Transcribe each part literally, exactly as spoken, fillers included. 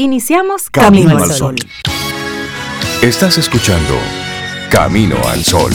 Iniciamos Camino, Camino al Sol. Sol. Estás escuchando Camino al Sol.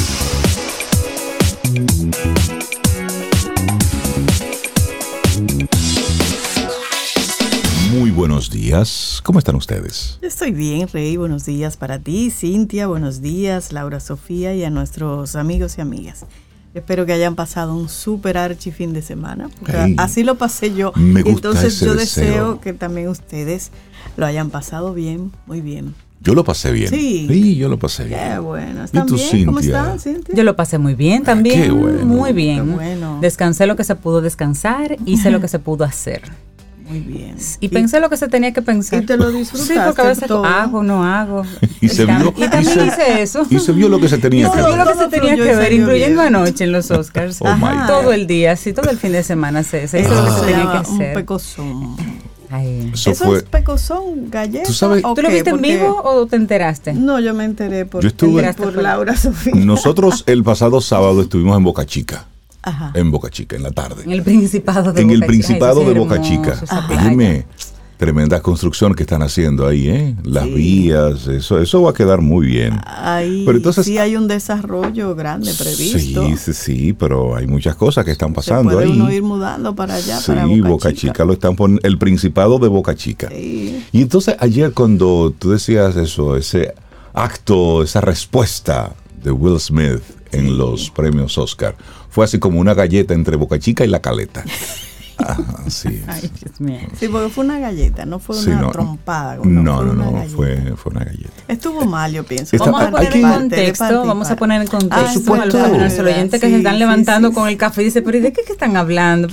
Muy buenos días. ¿Cómo están ustedes? Estoy bien, Rey. Buenos días para ti, Cintia. Buenos días, Laura Sofía y a nuestros amigos y amigas. Espero que hayan pasado un súper archi fin de semana, porque hey, así lo pasé yo. Me gusta Entonces ese yo deseo. deseo que también ustedes lo hayan pasado bien, muy bien. Yo lo pasé bien. Sí, sí yo lo pasé bien. Qué bueno. ¿Están ¿Y tú, bien? Cintia? ¿Cómo están, Cintia? Yo lo pasé muy bien también. Ah, qué bueno. Muy bien. Qué bueno. Descansé lo que se pudo descansar, hice lo que se pudo hacer. Muy bien. Y, y pensé lo que se tenía que pensar. Y te lo disfrutaste. Sí, porque a veces todo. hago, no hago. Y, y, se vio, y también y se, hice eso. Y se vio lo que se tenía que ver. Todo lo que se tenía que ver, incluyendo anoche en los Oscars. Oh my. Todo el día, sí, todo el fin de semana se, se hizo ah. lo que se tenía que hacer. Un pecozón. Ay. Eso, ¿Eso fue, es pecozón, galleta? ¿Tú sabes? ¿Tú lo viste en vivo o te enteraste? No, yo me enteré por, yo estuve, por Laura Sofía. Nosotros el pasado sábado estuvimos en Boca Chica. Ajá. En Boca Chica, en la tarde. En el Principado de en Boca Chica. En el Principado Ay, de Boca Chica. Dime, tremenda construcción que están haciendo ahí, ¿eh? Las sí. vías, eso eso va a quedar muy bien. Ahí pero entonces, sí hay un desarrollo grande previsto. Sí, sí, sí, pero hay muchas cosas que están pasando ahí. Se puede ahí. uno ir mudando para allá, sí, para Boca Chica. Sí, Boca Chica, lo están poniendo, el Principado de Boca Chica. Sí. Y entonces ayer cuando tú decías eso, ese acto, esa respuesta de Will Smith en sí. los premios Oscar, fue así como una galleta entre Boca Chica y La Caleta. Ajá, así es. Ay, Dios mío. Sí, porque fue una galleta, no fue sí, una no, trompada. No, no, no, no fue, fue una galleta. Estuvo mal, yo pienso. Vamos a poner en contexto, vamos a poner en contexto a los oyentes que se están levantando con el café y dicen, pero ¿de qué están hablando?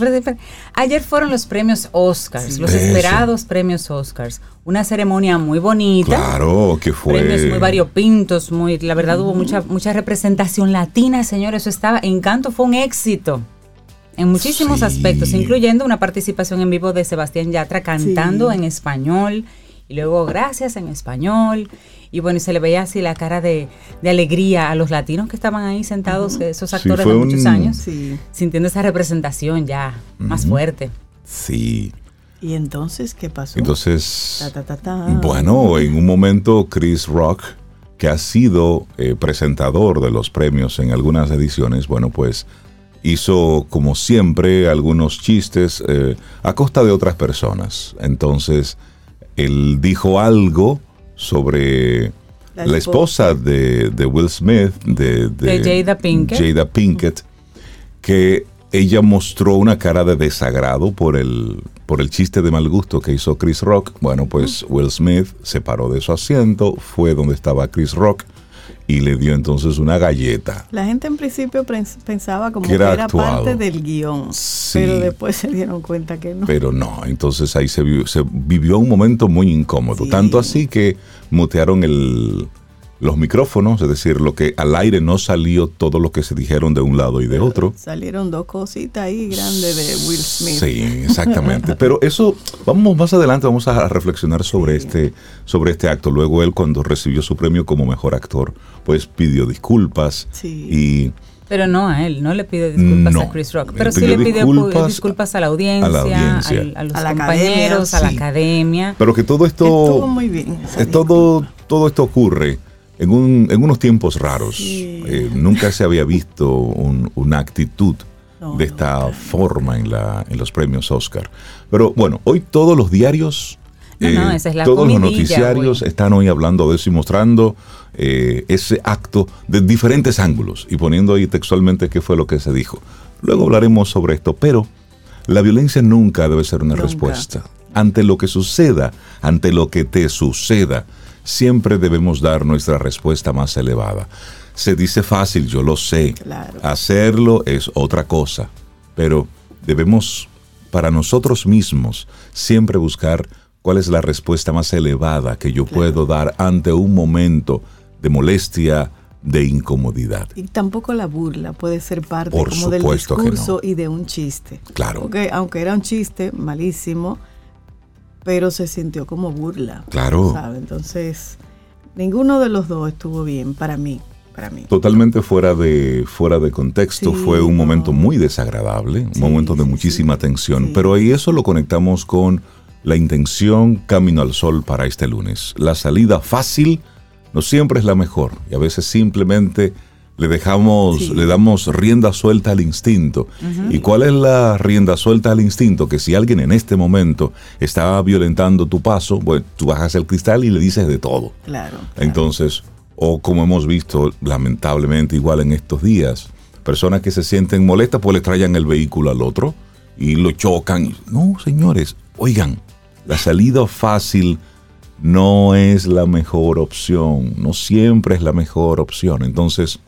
Ayer fueron los premios Oscars, los esperados premios Oscars. Una ceremonia muy bonita. Claro, que fue. Premios muy variopintos, muy, la verdad hubo mucha, mucha representación latina, señores, eso estaba, Encanto fue un éxito. En muchísimos sí. aspectos, incluyendo una participación en vivo de Sebastián Yatra cantando sí. en español, y luego gracias en español, y bueno, y se le veía así la cara de, de alegría a los latinos que estaban ahí sentados, uh-huh. esos actores sí, de muchos un... años, sí. sintiendo esa representación ya uh-huh. más fuerte. Sí. ¿Y entonces qué pasó? Entonces, ta, ta, ta, ta. bueno, en un momento Chris Rock, que ha sido eh, presentador de los premios en algunas ediciones, bueno, pues hizo, como siempre, algunos chistes eh, a costa de otras personas. Entonces, él dijo algo sobre la, la esposa de, de Will Smith, de, de, de Jada Pinkett, Jada Pinkett mm. que ella mostró una cara de desagrado por el, por el chiste de mal gusto que hizo Chris Rock. Bueno, pues mm. Will Smith se paró de su asiento, fue donde estaba Chris Rock, y le dio entonces una galleta. La gente en principio pensaba como que era, que era parte del guión, sí, pero después se dieron cuenta que no. Pero no, entonces ahí se vivió, se vivió un momento muy incómodo, sí. tanto así que mutearon el, los micrófonos, es decir, lo que al aire no salió todo lo que se dijeron de un lado y de pero otro. Salieron dos cositas ahí grandes de Will Smith. Sí, exactamente. Pero eso, vamos más adelante, vamos a reflexionar sobre, sí. este, sobre este acto. Luego él, cuando recibió su premio como mejor actor, pues pidió disculpas. Sí. Y pero no a él, no le pide disculpas no, a Chris Rock, pero sí le pide disculpas, disculpas a la audiencia, a, la audiencia, al, a los a la compañeros, academia, a la sí. academia. Pero que todo esto, estuvo muy bien, todo, todo esto ocurre En, un, en unos tiempos raros, sí. eh, nunca se había visto un, una actitud no, de esta no, no. forma en, la, en los premios Oscar. Pero bueno, hoy todos los diarios, no, eh, no, esa es la todos los noticiarios wey. están hoy hablando de eso y mostrando eh, ese acto de diferentes ángulos y poniendo ahí textualmente qué fue lo que se dijo. Luego hablaremos sobre esto, pero la violencia nunca debe ser una nunca. respuesta. Ante lo que suceda, ante lo que te suceda, siempre debemos dar nuestra respuesta más elevada. Se dice fácil, yo lo sé. Claro. Hacerlo es otra cosa. Pero debemos, para nosotros mismos, siempre buscar cuál es la respuesta más elevada que yo claro. puedo dar ante un momento de molestia, de incomodidad. Y tampoco la burla puede ser parte Por como del discurso que no. y de un chiste. Claro. Porque aunque era un chiste malísimo, pero se sintió como burla. Claro. ¿Sabe? Entonces, ninguno de los dos estuvo bien para mí. Para mí. Totalmente fuera de, fuera de contexto. Sí, Fue un no. momento muy desagradable, un sí, momento de muchísima sí, tensión. Sí. Pero ahí eso lo conectamos con la intención Camino al Sol para este lunes. La salida fácil no siempre es la mejor y a veces simplemente le dejamos, sí. le damos rienda suelta al instinto. Uh-huh. ¿Y cuál es la rienda suelta al instinto? Que si alguien en este momento está violentando tu paso, bueno, tú bajas el cristal y le dices de todo. Claro. claro. Entonces, o como hemos visto lamentablemente igual en estos días, personas que se sienten molestas pues le traen el vehículo al otro y lo chocan. No, señores, oigan, la salida fácil no es la mejor opción, no siempre es la mejor opción. Entonces,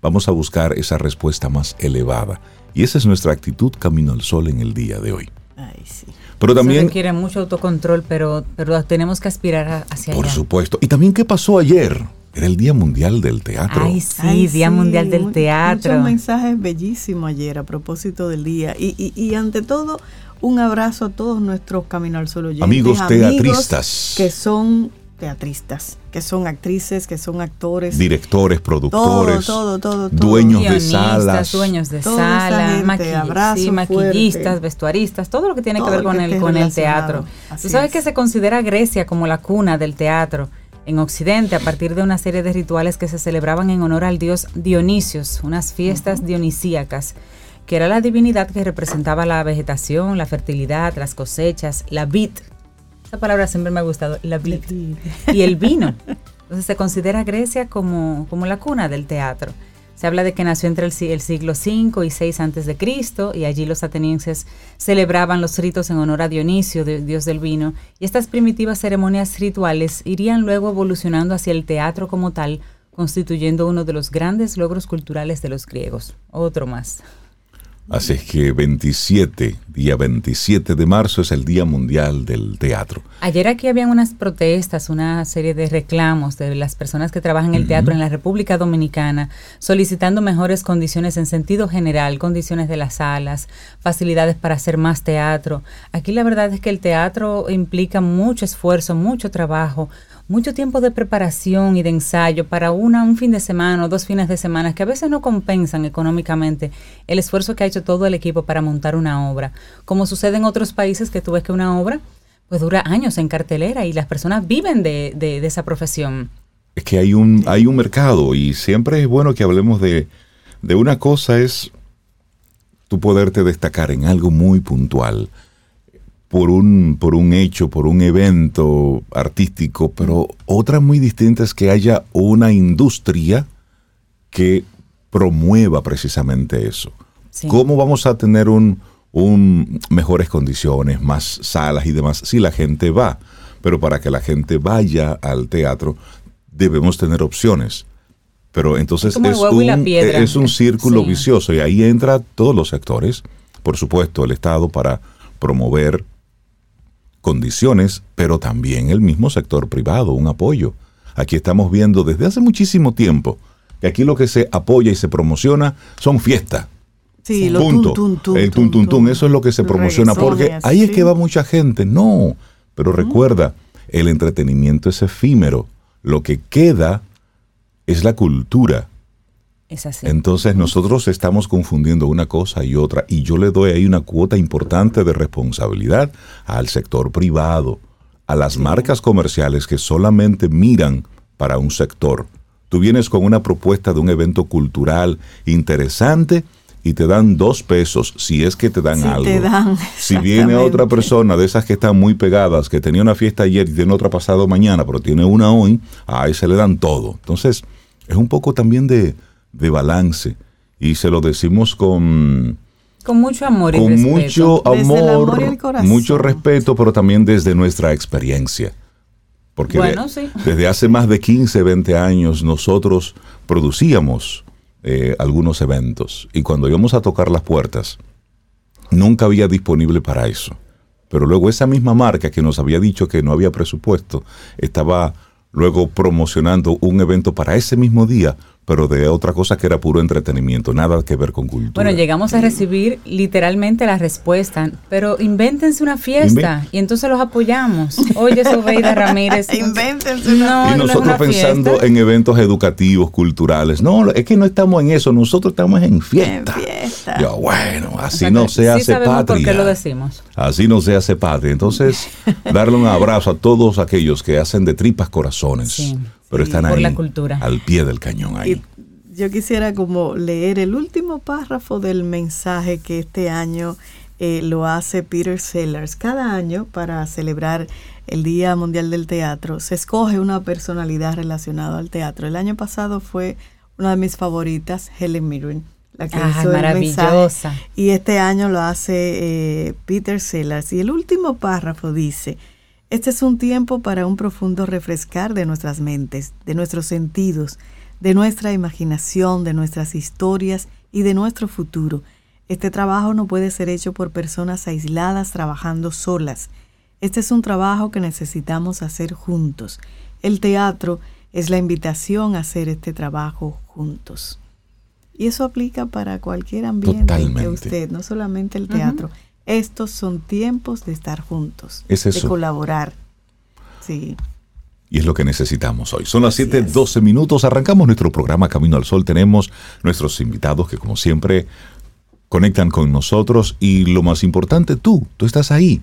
vamos a buscar esa respuesta más elevada. Y esa es nuestra actitud Camino al Sol en el día de hoy. Ay, sí. Pero también eso requiere mucho autocontrol, pero, pero tenemos que aspirar a, hacia por allá. Por supuesto. Y también, ¿qué pasó ayer? Era el Día Mundial del Teatro. Ay, sí, Ay, Día sí. Mundial del Teatro. Muchos mensajes bellísimos ayer a propósito del día. Y, y, y ante todo, un abrazo a todos nuestros Camino al Sol oyentes. Amigos teatristas. Amigos que son teatristas, que son actrices, que son actores, directores, productores, todo, todo, todo, todo. dueños de salas, dueños de salas, maquill- sí, maquillistas, fuerte. vestuaristas, todo lo que tiene todo que ver con, que el, con el teatro. Así Tú sabes es. que se considera Grecia como la cuna del teatro en Occidente a partir de una serie de rituales que se celebraban en honor al dios Dionisios, unas fiestas uh-huh. dionisíacas, que era la divinidad que representaba la vegetación, la fertilidad, las cosechas, la vid. Esa palabra siempre me ha gustado, la vid, y el vino. Entonces se considera Grecia como, como la cuna del teatro. Se habla de que nació entre el, el siglo cinco y seis antes de Cristo, y allí los atenienses celebraban los ritos en honor a Dionisio, de, dios del vino, y estas primitivas ceremonias rituales irían luego evolucionando hacia el teatro como tal, constituyendo uno de los grandes logros culturales de los griegos. Otro más. Así es que veintisiete, día veintisiete de marzo es el Día Mundial del Teatro. Ayer aquí habían unas protestas, una serie de reclamos de las personas que trabajan en el teatro en la República Dominicana, solicitando mejores condiciones en sentido general, condiciones de las salas, facilidades para hacer más teatro. Aquí la verdad es que el teatro implica mucho esfuerzo, mucho trabajo, mucho tiempo de preparación y de ensayo para una, un fin de semana o dos fines de semana que a veces no compensan económicamente el esfuerzo que ha hecho todo el equipo para montar una obra. Como sucede en otros países que tú ves que una obra pues dura años en cartelera y las personas viven de, de, de esa profesión. Es que hay un, hay un mercado y siempre es bueno que hablemos de, de una cosa es tú poderte destacar en algo muy puntual. Por un, por un hecho, por un evento artístico, pero otra muy distinta es que haya una industria que promueva precisamente eso. Sí. ¿Cómo vamos a tener un, un mejores condiciones, más salas y demás? Si la gente va, pero para que la gente vaya al teatro debemos tener opciones. Pero entonces es, es, un, es un círculo sí. vicioso y ahí entra todos los sectores, por supuesto el Estado para promover condiciones, pero también el mismo sector privado, un apoyo. Aquí estamos viendo desde hace muchísimo tiempo que aquí lo que se apoya y se promociona son fiestas. Sí, lo punto. Tun, tun, tun, El tun, tun, tun, eso es lo que se promociona, porque ahí es que va mucha gente. No, pero recuerda, el entretenimiento es efímero. Lo que queda es la cultura. Es así. Entonces nosotros estamos confundiendo una cosa y otra, y yo le doy ahí una cuota importante de responsabilidad al sector privado, a las sí. marcas comerciales que solamente miran para un sector. Tú vienes con una propuesta de un evento cultural interesante y te dan dos pesos, si es que te dan sí, algo. Te dan, si viene otra persona de esas que están muy pegadas, que tenía una fiesta ayer y tiene otra pasado mañana, pero tiene una hoy, ahí se le dan todo. Entonces es un poco también de... de balance, y se lo decimos con con mucho amor y con respeto. mucho amor, desde el amor y el corazón. Mucho respeto, pero también desde nuestra experiencia, porque bueno, de, sí. desde hace más de quince, veinte años nosotros producíamos eh, algunos eventos, y cuando íbamos a tocar las puertas nunca había disponible para eso, pero luego esa misma marca que nos había dicho que no había presupuesto estaba luego promocionando un evento para ese mismo día, pero de otra cosa que era puro entretenimiento, nada que ver con cultura. Bueno, llegamos a recibir literalmente la respuesta, pero invéntense una fiesta Inven- y entonces los apoyamos. Oye, Sobeida Ramírez. Invéntense una fiesta. No, y nosotros no pensando fiesta. En eventos educativos, culturales. No, es que no estamos en eso, nosotros estamos en fiesta. En fiesta. Yo, bueno, así o sea, no se sí hace patria. ¿Por qué lo decimos? Así no se hace patria. Entonces, darle un abrazo a todos aquellos que hacen de tripas corazones. Sí. Pero están por ahí, la cultura. Al pie del cañón ahí. Y yo quisiera como leer el último párrafo del mensaje que este año eh, lo hace Peter Sellers. Cada año, para celebrar el Día Mundial del Teatro, se escoge una personalidad relacionada al teatro. El año pasado fue una de mis favoritas, Helen Mirren, la que ah, hizo el mensaje. Y este año lo hace eh, Peter Sellers. Y el último párrafo dice... Este es un tiempo para un profundo refrescar de nuestras mentes, de nuestros sentidos, de nuestra imaginación, de nuestras historias y de nuestro futuro. Este trabajo no puede ser hecho por personas aisladas trabajando solas. Este es un trabajo que necesitamos hacer juntos. El teatro es la invitación a hacer este trabajo juntos. Y eso aplica para cualquier ambiente Totalmente. Que usted, no solamente el teatro. Uh-huh. Estos son tiempos de estar juntos, es de colaborar. Sí. Y es lo que necesitamos hoy. Son las siete doce minutos. Arrancamos nuestro programa Camino al Sol. Tenemos nuestros invitados que, como siempre, conectan con nosotros. Y lo más importante, tú. Tú estás ahí,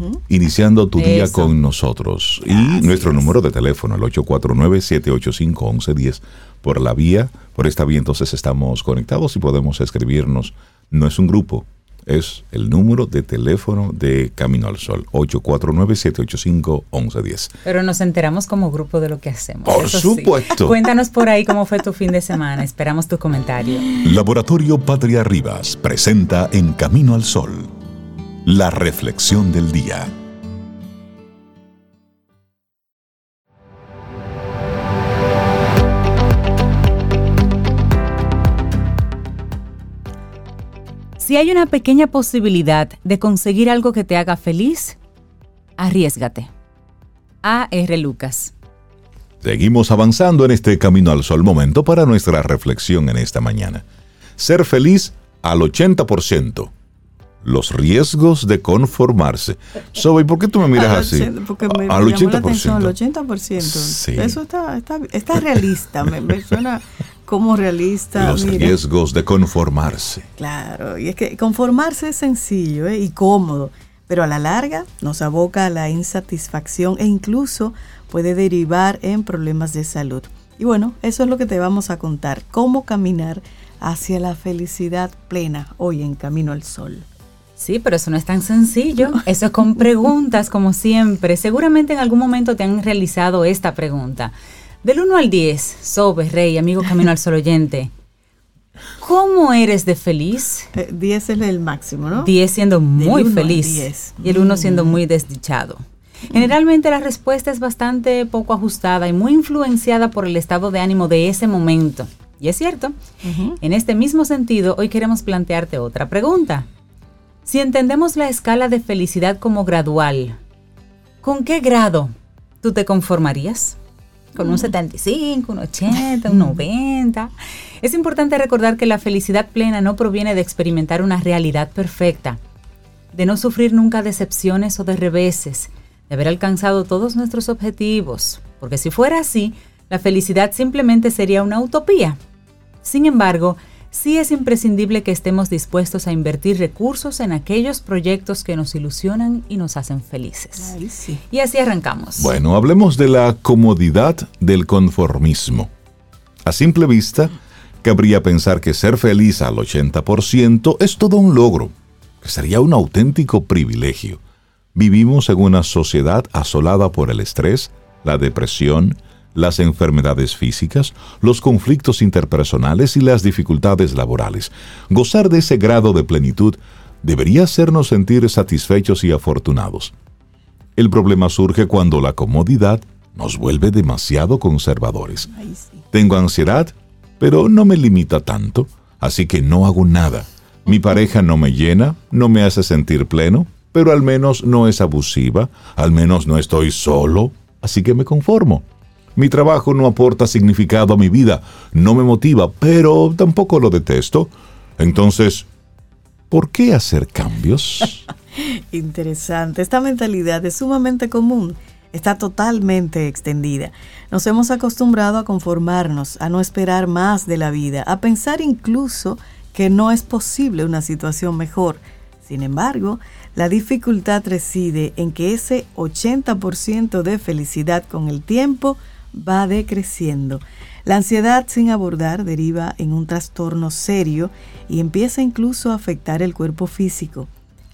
uh-huh. iniciando tu Eso. Día con nosotros. Y Así nuestro es. Número de teléfono, el ocho cuatro nueve, siete ocho cinco, once diez. Por la vía, por esta vía, entonces estamos conectados y podemos escribirnos. No es un grupo. Es el número de teléfono de Camino al Sol, ocho cuatro nueve, siete ocho cinco, once diez. Pero nos enteramos como grupo de lo que hacemos. Por Eso supuesto. Sí. Cuéntanos por ahí cómo fue tu fin de semana. Esperamos tu comentario. Laboratorio Patria Rivas presenta en Camino al Sol la reflexión del día. Si hay una pequeña posibilidad de conseguir algo que te haga feliz, arriésgate. A R Lucas. Seguimos avanzando en este Camino al Sol. Momento para nuestra reflexión en esta mañana. Ser feliz al ochenta por ciento. Los riesgos de conformarse. Sobe, ¿por qué tú me miras así? Porque me al llamó ochenta por ciento. La atención, al ochenta por ciento. Sí. Eso está, está, está realista. me, me suena... Como realista. Los mira. Riesgos de conformarse. Claro, y es que conformarse es sencillo ¿eh? y cómodo, pero a la larga nos aboca a la insatisfacción e incluso puede derivar en problemas de salud. Y bueno, eso es lo que te vamos a contar, cómo caminar hacia la felicidad plena hoy en Camino al Sol. Sí, pero eso no es tan sencillo. No. Eso es con preguntas, como siempre. Seguramente en algún momento te han realizado esta pregunta. Del uno al diez, Sobe, Rey, amigo Camino al Sol oyente, ¿cómo eres de feliz? Eh, diez es el máximo, ¿no? diez siendo muy feliz y el uno siendo muy desdichado. Generalmente la respuesta es bastante poco ajustada y muy influenciada por el estado de ánimo de ese momento. Y es cierto, uh-huh. en este mismo sentido, hoy queremos plantearte otra pregunta. Si entendemos la escala de felicidad como gradual, ¿con qué grado tú te conformarías? Con un setenta y cinco, un ochenta, un noventa. Es importante recordar que la felicidad plena no proviene de experimentar una realidad perfecta, de no sufrir nunca decepciones o de reveses, de haber alcanzado todos nuestros objetivos, porque si fuera así, la felicidad simplemente sería una utopía. Sin embargo, sí es imprescindible que estemos dispuestos a invertir recursos en aquellos proyectos que nos ilusionan y nos hacen felices. Ay, sí. Y así arrancamos. Bueno, hablemos de la comodidad del conformismo. A simple vista, cabría pensar que ser feliz al ochenta por ciento es todo un logro, que sería un auténtico privilegio. Vivimos en una sociedad asolada por el estrés, la depresión, las enfermedades físicas, los conflictos interpersonales y las dificultades laborales. Gozar de ese grado de plenitud debería hacernos sentir satisfechos y afortunados. El problema surge cuando la comodidad nos vuelve demasiado conservadores. Tengo ansiedad, pero no me limita tanto, así que no hago nada. Mi pareja no me llena, no me hace sentir pleno, pero al menos no es abusiva, al menos no estoy solo, así que me conformo. Mi trabajo no aporta significado a mi vida, no me motiva, pero tampoco lo detesto. Entonces, ¿por qué hacer cambios? Interesante. Esta mentalidad es sumamente común. Está totalmente extendida. Nos hemos acostumbrado a conformarnos, a no esperar más de la vida, a pensar incluso que no es posible una situación mejor. Sin embargo, la dificultad reside en que ese ochenta por ciento de felicidad con el tiempo va decreciendo. La ansiedad sin abordar deriva en un trastorno serio y empieza incluso a afectar el cuerpo físico.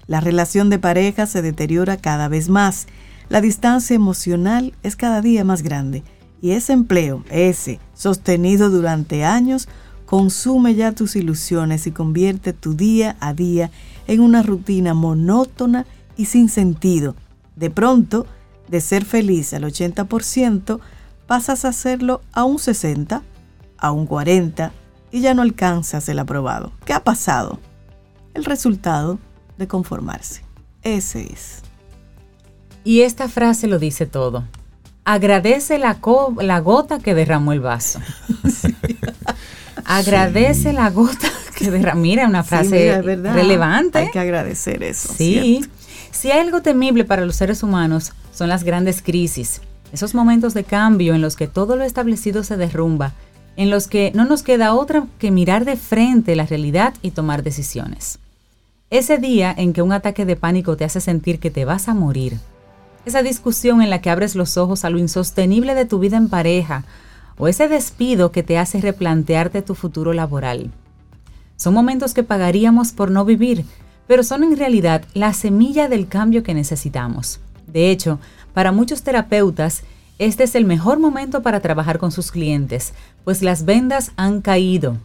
La relación de pareja se deteriora cada vez más. La distancia emocional es cada día más grande y ese empleo, ese, sostenido durante años, consume ya tus ilusiones y convierte tu día a día en una rutina monótona y sin sentido. De pronto, de ser feliz al ochenta por ciento, pasas a hacerlo a un sesenta por ciento, a un cuarenta por ciento y ya no alcanzas el aprobado. ¿Qué ha pasado? El resultado de conformarse. Ese es. Y esta frase lo dice todo. Agradece la, co- la gota que derramó el vaso. Sí. Agradece sí. la gota que derramó. Mira, una frase sí, mira, relevante. Hay que agradecer eso. Sí. ¿Cierto? Si hay algo temible para los seres humanos, son las grandes crisis. Esos momentos de cambio en los que todo lo establecido se derrumba, en los que no nos queda otra que mirar de frente la realidad y tomar decisiones. Ese día en que un ataque de pánico te hace sentir que te vas a morir. Esa discusión en la que abres los ojos a lo insostenible de tu vida en pareja o ese despido que te hace replantearte tu futuro laboral. Son momentos que pagaríamos por no vivir, pero son en realidad la semilla del cambio que necesitamos. De hecho, para muchos terapeutas, este es el mejor momento para trabajar con sus clientes, pues las vendas han caído.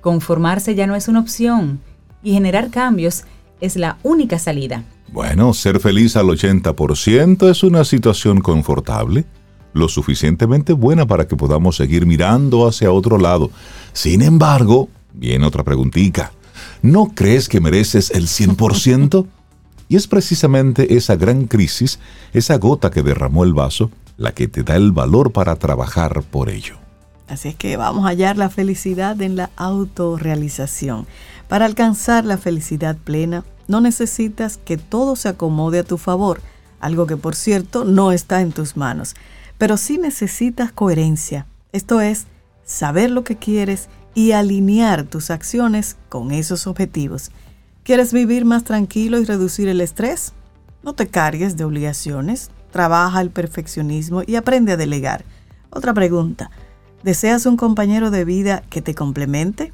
Conformarse ya no es una opción y generar cambios es la única salida. Bueno, ser feliz al ochenta por ciento es una situación confortable, lo suficientemente buena para que podamos seguir mirando hacia otro lado. Sin embargo, viene otra preguntita. ¿No crees que mereces el cien por ciento? Y es precisamente esa gran crisis, esa gota que derramó el vaso, la que te da el valor para trabajar por ello. Así es que vamos a hallar la felicidad en la autorrealización. Para alcanzar la felicidad plena, no necesitas que todo se acomode a tu favor, algo que por cierto no está en tus manos. Pero sí necesitas coherencia, esto es, saber lo que quieres y alinear tus acciones con esos objetivos. ¿Quieres vivir más tranquilo y reducir el estrés? No te cargues de obligaciones, trabaja el perfeccionismo y aprende a delegar. Otra pregunta, ¿deseas un compañero de vida que te complemente?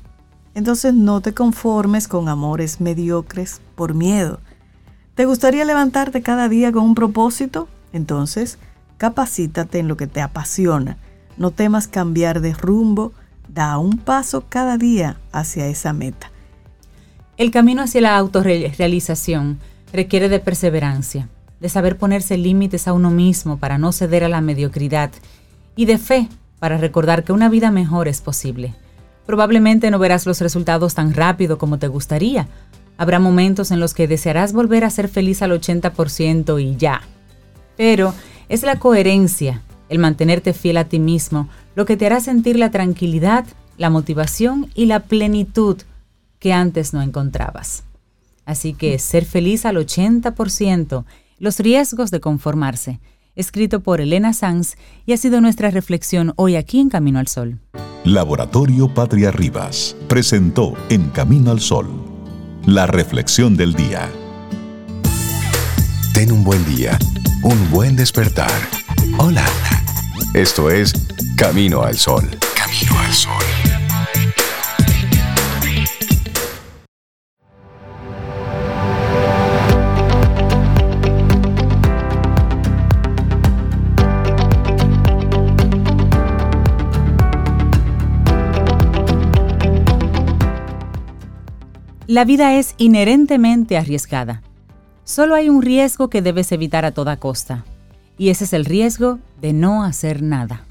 Entonces no te conformes con amores mediocres por miedo. ¿Te gustaría levantarte cada día con un propósito? Entonces, capacítate en lo que te apasiona. No temas cambiar de rumbo. Da un paso cada día hacia esa meta. El camino hacia la autorrealización requiere de perseverancia, de saber ponerse límites a uno mismo para no ceder a la mediocridad y de fe para recordar que una vida mejor es posible. Probablemente no verás los resultados tan rápido como te gustaría. Habrá momentos en los que desearás volver a ser feliz al ochenta por ciento y ya. Pero es la coherencia, el mantenerte fiel a ti mismo, lo que te hará sentir la tranquilidad, la motivación y la plenitud que antes no encontrabas. Así que ser feliz al ochenta por ciento, los riesgos de conformarse, escrito por Elena Sanz y ha sido nuestra reflexión hoy aquí en Camino al Sol. Laboratorio Patria Rivas presentó en Camino al Sol la reflexión del día. Ten un buen día, un buen despertar. Hola. Esto es Camino al Sol. Camino al Sol. La vida es inherentemente arriesgada. Solo hay un riesgo que debes evitar a toda costa, y ese es el riesgo de no hacer nada.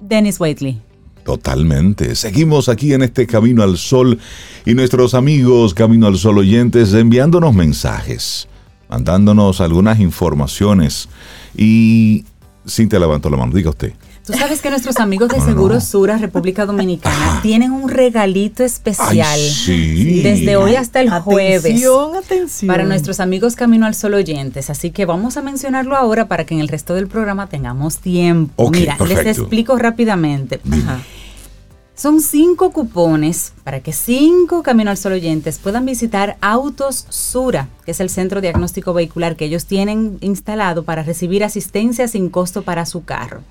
Dennis Waitley. Totalmente. Seguimos aquí en este Camino al Sol y nuestros amigos Camino al Sol oyentes enviándonos mensajes, mandándonos algunas informaciones y Cintia levantó la mano. Diga usted. Tú sabes que nuestros amigos de Seguro Sura, República Dominicana, tienen un regalito especial. Ay, sí. Desde hoy hasta el atención, jueves. Atención. Para nuestros amigos Camino al Sol oyentes. Así que vamos a mencionarlo ahora para que en el resto del programa tengamos tiempo. Okay, mira, perfecto. Les explico rápidamente. Ajá. Son cinco cupones para que cinco Camino al Sol oyentes puedan visitar Autos Sura, que es el centro diagnóstico vehicular que ellos tienen instalado para recibir asistencia sin costo para su carro.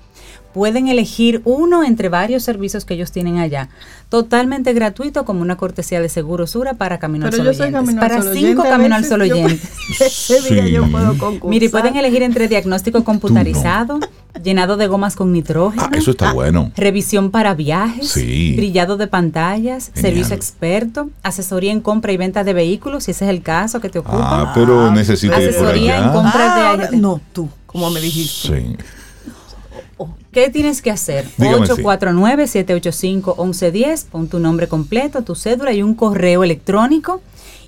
Pueden elegir uno entre varios servicios que ellos tienen allá, totalmente gratuito, como una cortesía de Seguro Sura para Camino Pero al Sol oyentes. Para cinco Camino al Sol oyentes. Ese día sí. Yo puedo concursar. Mire, pueden elegir entre diagnóstico computarizado, no. llenado de gomas con nitrógeno. Ah, eso está ah, bueno. Revisión para viajes, sí. brillado de pantallas, genial. Servicio experto, asesoría en compra y venta de vehículos, si ese es el caso que te ocupa. Ah, pero necesito asesoría en compra ah, de no, tú, como me dijiste. Sí. ¿Qué tienes que hacer? ocho cuatro nueve, siete ocho cinco, once diez, pon tu nombre completo, tu cédula y un correo electrónico.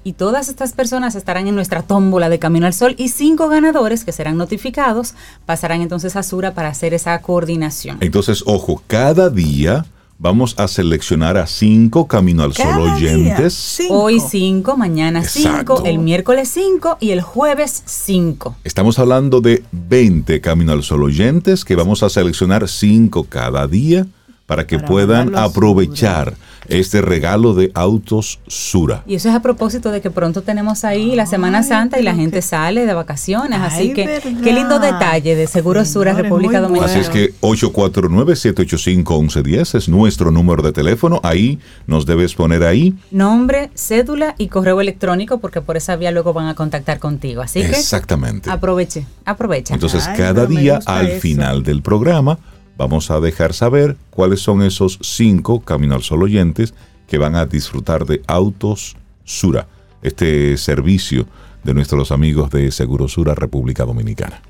Y todas estas personas estarán en nuestra tómbola de Camino al Sol y cinco ganadores que serán notificados pasarán entonces a Sura para hacer esa coordinación. Entonces, ojo, cada día vamos a seleccionar a cinco Camino al cada Sol oyentes. Cinco. Hoy cinco, mañana exacto. cinco, el miércoles cinco y el jueves cinco. Estamos hablando de veinte Camino al Sol oyentes que vamos a seleccionar cinco cada día para que para puedan aprovechar Sura. Este regalo de Autos Sura. Y eso es a propósito de que pronto tenemos ahí ay, la Semana Santa y la gente que... sale de vacaciones, ay, así que verdad. Qué lindo detalle de Seguro Sura, República Dominicana. Así es que ocho cuatro nueve, siete ocho cinco, once diez es nuestro número de teléfono, ahí nos debes poner ahí. Nombre, cédula y correo electrónico, porque por esa vía luego van a contactar contigo, así que exactamente. Aproveche, aprovecha. Entonces ay, cada día al eso. Final del programa vamos a dejar saber cuáles son esos cinco Camino al Sol oyentes que van a disfrutar de Autos Sura, este servicio de nuestros amigos de Seguro Sura, República Dominicana.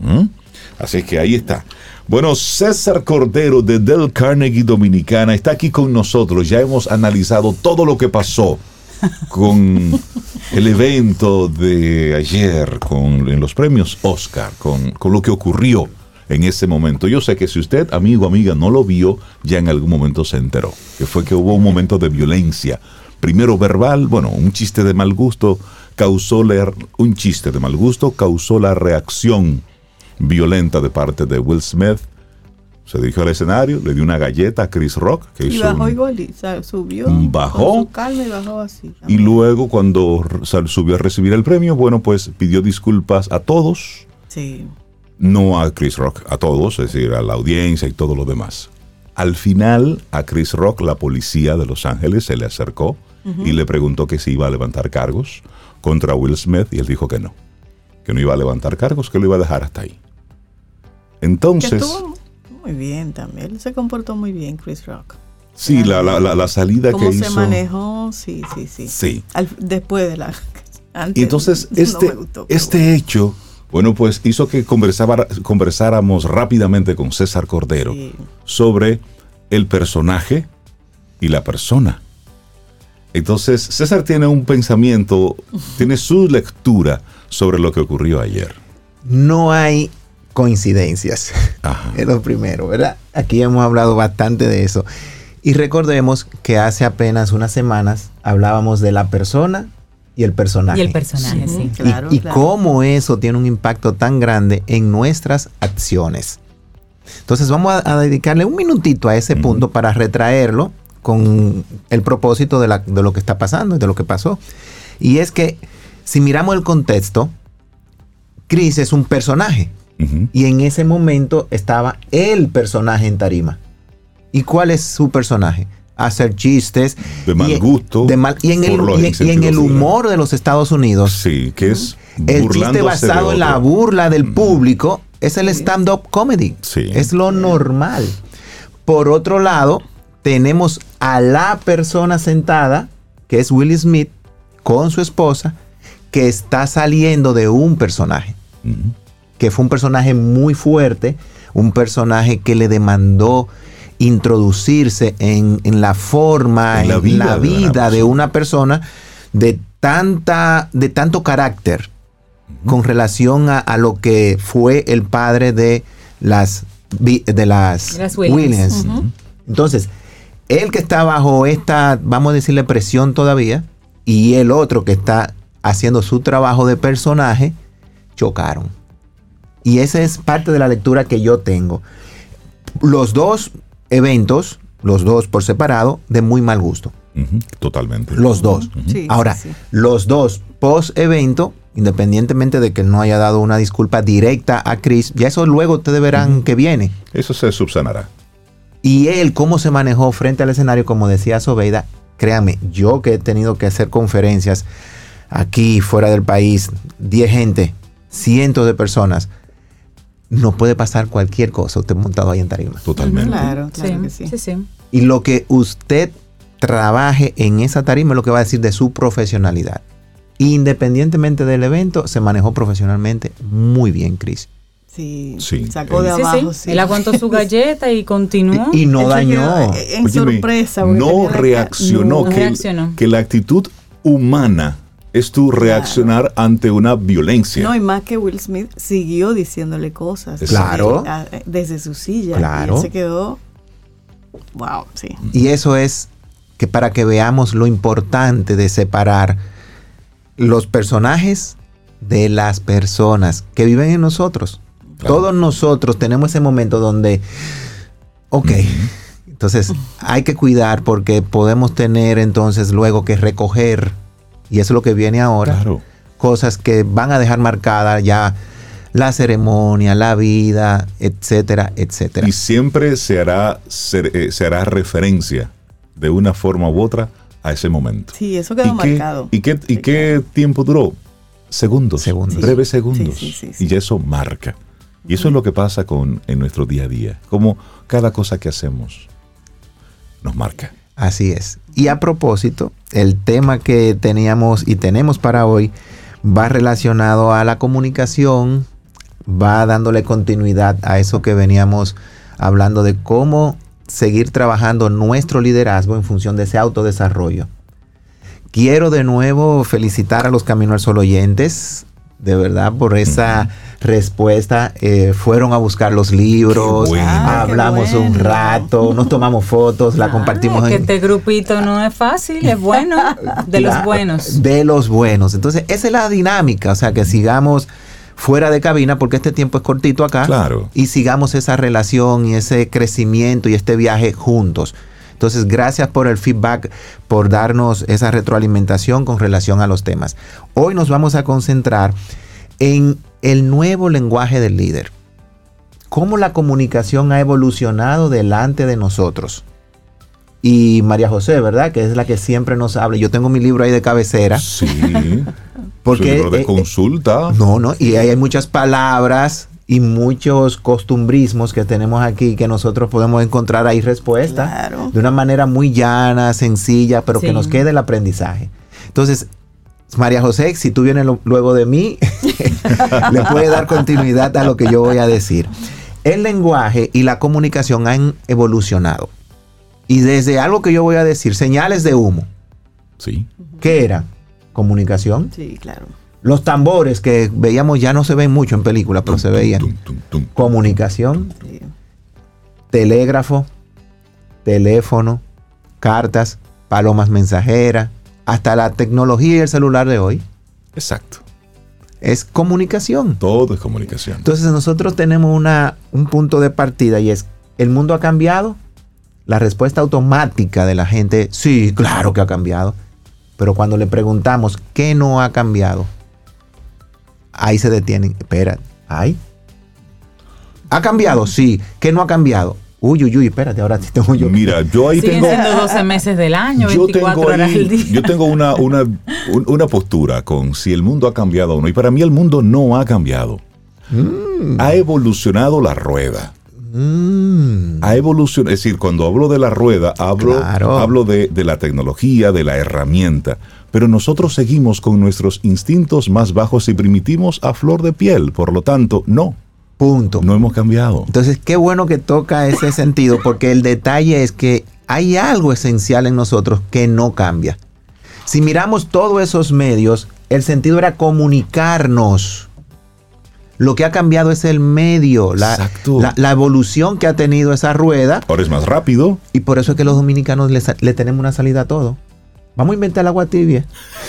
¿Mm? Así que ahí está. Bueno, César Cordero de Dale Carnegie Dominicana está aquí con nosotros. Ya hemos analizado todo lo que pasó con el evento de ayer, con en los premios Oscar, con, con lo que ocurrió en ese momento. Yo sé que si usted, amigo, amiga, no lo vio, ya en algún momento se enteró, que fue que hubo un momento de violencia, primero verbal, bueno, un chiste de mal gusto causó la, un chiste de mal gusto causó la reacción violenta de parte de Will Smith. Se dirigió al escenario, le dio una galleta a Chris Rock, que y hizo bajó un, y boli, o sea, subió, bajó, calma y bajó así. Y luego cuando subió a recibir el premio, bueno, pues pidió disculpas a todos. Sí. No a Chris Rock, a todos, es decir, a la audiencia y todo lo demás. Al final, a Chris Rock, la policía de Los Ángeles se le acercó uh-huh. y le preguntó que si iba a levantar cargos contra Will Smith, y él dijo que no, que no iba a levantar cargos, que lo iba a dejar hasta ahí. Entonces... Que estuvo muy bien también, él se comportó muy bien, Chris Rock. Sí, la, la, la, la salida que hizo... Cómo se manejó, sí, sí, sí. Sí. Al, después de la... Antes, y entonces, este, no me gustó, este bueno. hecho... Bueno, pues hizo que conversáramos rápidamente con César Cordero sí. sobre el personaje y la persona. Entonces, César tiene un pensamiento, tiene su lectura sobre lo que ocurrió ayer. No hay coincidencias, ajá. es lo primero, ¿verdad? Aquí hemos hablado bastante de eso. Y recordemos que hace apenas unas semanas hablábamos de la persona y el personaje. Y el personaje, sí. sí. Claro, y, y claro. cómo eso tiene un impacto tan grande en nuestras acciones. Entonces vamos a, a dedicarle un minutito a ese uh-huh. punto para retraerlo con el propósito de, la, de lo que está pasando y de lo que pasó. Y es que si miramos el contexto, Chris es un personaje. Uh-huh. Y en ese momento estaba el personaje en tarima. ¿Y cuál es su personaje? Hacer chistes de mal gusto de mal, y, en el, y en el humor de los Estados Unidos. Sí, que es el chiste basado en la burla del público, es el stand-up comedy. Sí. Es lo normal. Por otro lado, tenemos a la persona sentada, que es Will Smith, con su esposa, que está saliendo de un personaje. Uh-huh. Que fue un personaje muy fuerte, un personaje que le demandó introducirse en, en la forma, en la vida, en la vida de, de una persona de tanta, de tanto carácter uh-huh. con relación a, a lo que fue el padre de las de las, las Williams. Williams. Uh-huh. Entonces, el que está bajo esta, vamos a decirle, presión todavía, y el otro que está haciendo su trabajo de personaje, chocaron. Y esa es parte de la lectura que yo tengo. Los dos eventos, los dos por separado, de muy mal gusto. Uh-huh. Totalmente. Los dos. Uh-huh. Sí, ahora, sí, sí. Los dos post-evento, independientemente de que no haya dado una disculpa directa a Chris, ya eso luego ustedes verán uh-huh. que viene. Eso se subsanará. Y él, cómo se manejó frente al escenario, como decía Sobeida, créanme, yo que he tenido que hacer conferencias aquí, fuera del país, diez gente, cientos de personas, no puede pasar cualquier cosa usted montado ahí en tarima. Totalmente. Claro, claro sí, que sí. Sí, sí. Y lo que usted trabaje en esa tarima es lo que va a decir de su profesionalidad. Independientemente del evento, se manejó profesionalmente muy bien, Chris. Sí, sí, sacó de sí, abajo. Sí. Sí. Él aguantó su galleta y continuó. Y, y no dañó. En sorpresa. No reaccionó. No que reaccionó. El, que la actitud humana es tu reaccionar claro. ante una violencia. No, y más que Will Smith siguió diciéndole cosas. Claro. Desde, desde su silla. Claro. Y él se quedó. Wow, sí. Y eso es que para que veamos lo importante de separar los personajes de las personas que viven en nosotros. Claro. Todos nosotros tenemos ese momento donde, ok, uh-huh. entonces hay que cuidar porque podemos tener entonces luego que recoger, y eso es lo que viene ahora, claro. cosas que van a dejar marcada ya la ceremonia, la vida, etcétera, etcétera. Y siempre se hará, se, eh, se hará referencia de una forma u otra a ese momento. Sí, eso quedó ¿Y marcado. Qué, ¿Y, qué, sí, y qué tiempo duró? Segundos, segundos. breves segundos. Sí, sí, sí, sí. Y eso marca. Y eso es lo que pasa con, en nuestro día a día. Como cada cosa que hacemos nos marca. Así es. Y a propósito, el tema que teníamos y tenemos para hoy va relacionado a la comunicación, va dándole continuidad a eso que veníamos hablando de cómo seguir trabajando nuestro liderazgo en función de ese autodesarrollo. Quiero de nuevo felicitar a los Camino al Sol oyentes, de verdad, por esa uh-huh. respuesta. Eh, fueron a buscar los libros, bueno. hablamos bueno. un rato, nos tomamos fotos, la ah, compartimos. Es que en... este grupito no es fácil, es bueno, de los buenos. De los buenos. Entonces, esa es la dinámica, o sea, que sigamos fuera de cabina, porque este tiempo es cortito acá, claro. y sigamos esa relación y ese crecimiento y este viaje juntos. Entonces, gracias por el feedback, por darnos esa retroalimentación con relación a los temas. Hoy nos vamos a concentrar en el nuevo lenguaje del líder. Cómo la comunicación ha evolucionado delante de nosotros. Y María José, ¿verdad? Que es la que siempre nos habla. Yo tengo mi libro ahí de cabecera. Sí. Porque, su libro de eh, consulta. No, no. Y ahí hay muchas palabras y muchos costumbrismos que tenemos aquí que nosotros podemos encontrar ahí respuesta claro. de una manera muy llana, sencilla, pero sí. que nos quede el aprendizaje. Entonces, María José, si tú vienes lo, luego de mí, le puede dar continuidad a lo que yo voy a decir. El lenguaje y la comunicación han evolucionado. Y desde algo que yo voy a decir, señales de humo. Sí. ¿Qué era? Comunicación. Sí, claro. Los tambores que veíamos ya no se ven mucho en películas, pero tum, se veían. Tum, tum, tum, tum, Comunicación, tum, tum, tum. Telégrafo, teléfono, cartas, palomas mensajeras, hasta la tecnología y el celular de hoy. Exacto. Es comunicación. Todo es comunicación. Entonces nosotros tenemos una, un punto de partida y es, ¿el mundo ha cambiado? La respuesta automática de la gente, sí, claro que ha cambiado. Pero cuando le preguntamos, ¿qué no ha cambiado? Ahí se detienen. Espera, ¿ay? ¿Ha cambiado? Sí. ¿Qué no ha cambiado? Uy, uy, uy, espérate, ahora sí tengo yo. Mira, yo ahí tengo... doce meses del año, yo veinticuatro tengo ahí, horas del día. Yo tengo una, una, una postura con si el mundo ha cambiado o no. Y para mí el mundo no ha cambiado. Mm. Ha evolucionado la rueda. Mm. Ha evolucionado. Es decir, cuando hablo de la rueda, hablo, claro. hablo de, de la tecnología, de la herramienta. Pero nosotros seguimos con nuestros instintos más bajos y primitivos a flor de piel. Por lo tanto, no. Punto. No hemos cambiado. Entonces, qué bueno que toca ese sentido, porque el detalle es que hay algo esencial en nosotros que no cambia. Si miramos todos esos medios, el sentido era comunicarnos. Lo que ha cambiado es el medio, la, la, la evolución que ha tenido esa rueda. Ahora es más rápido. Y por eso es que los dominicanos le, le tenemos una salida a todo. Vamos a inventar el agua tibia.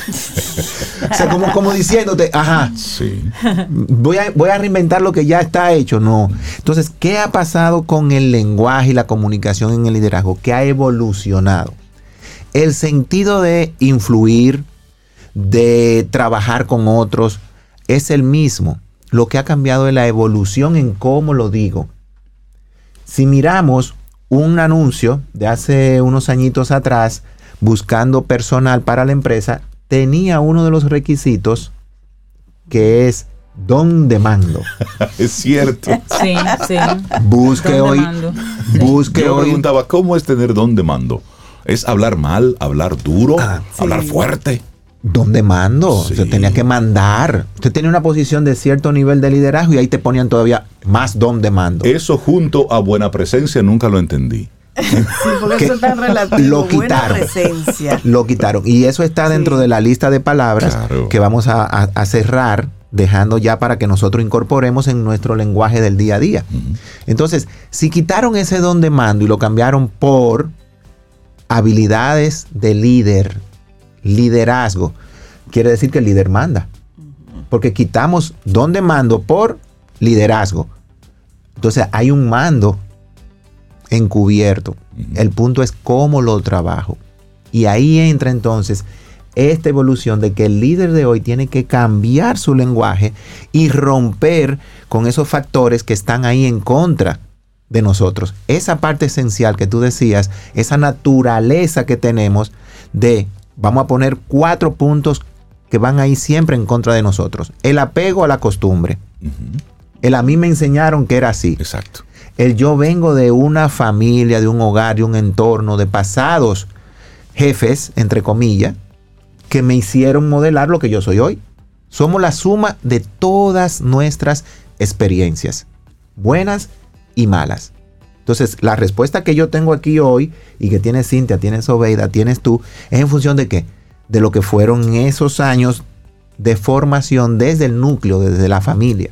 O sea, como, como diciéndote, ajá, sí. voy a, voy a reinventar lo que ya está hecho. No. Entonces, ¿qué ha pasado con el lenguaje y la comunicación en el liderazgo? Que ha evolucionado. El sentido de influir, de trabajar con otros, es el mismo. Lo que ha cambiado es la evolución en cómo lo digo. Si miramos un anuncio de hace unos añitos atrás, buscando personal para la empresa, tenía uno de los requisitos que es don de mando. Es cierto. Sí, sí. Busque hoy. Busque Yo hoy. preguntaba, ¿cómo es tener don de mando? ¿Es hablar mal, hablar duro, ah, sí. hablar fuerte? Don de mando. Sí. Usted tenía que mandar. Usted tenía una posición de cierto nivel de liderazgo y ahí te ponían todavía más don de mando. Eso junto a buena presencia nunca lo entendí. Sí, porque eso es tan relativo. Lo quitaron. Lo quitaron. Y eso está dentro sí. de la lista de palabras claro. que vamos a, a, a cerrar, dejando ya para que nosotros incorporemos en nuestro lenguaje del día a día. Uh-huh. Entonces, si quitaron ese don de mando y lo cambiaron por habilidades de líder, liderazgo, quiere decir que el líder manda. Uh-huh. Porque quitamos don de mando por liderazgo. Entonces, hay un mando encubierto. El punto es cómo lo trabajo. Y ahí entra entonces esta evolución de que el líder de hoy tiene que cambiar su lenguaje y romper con esos factores que están ahí en contra de nosotros. Esa parte esencial que tú decías, esa naturaleza que tenemos de, vamos a poner cuatro puntos que van ahí siempre en contra de nosotros. El apego a la costumbre. Uh-huh. El a mí me enseñaron que era así. Exacto. El yo vengo de una familia, de un hogar, de un entorno, de pasados jefes, entre comillas, que me hicieron modelar lo que yo soy hoy. Somos la suma de todas nuestras experiencias, buenas y malas. Entonces, la respuesta que yo tengo aquí hoy, y que tienes Cintia, tienes Obeida, tienes tú, es en función de qué? De lo que fueron esos años de formación desde el núcleo, desde la familia.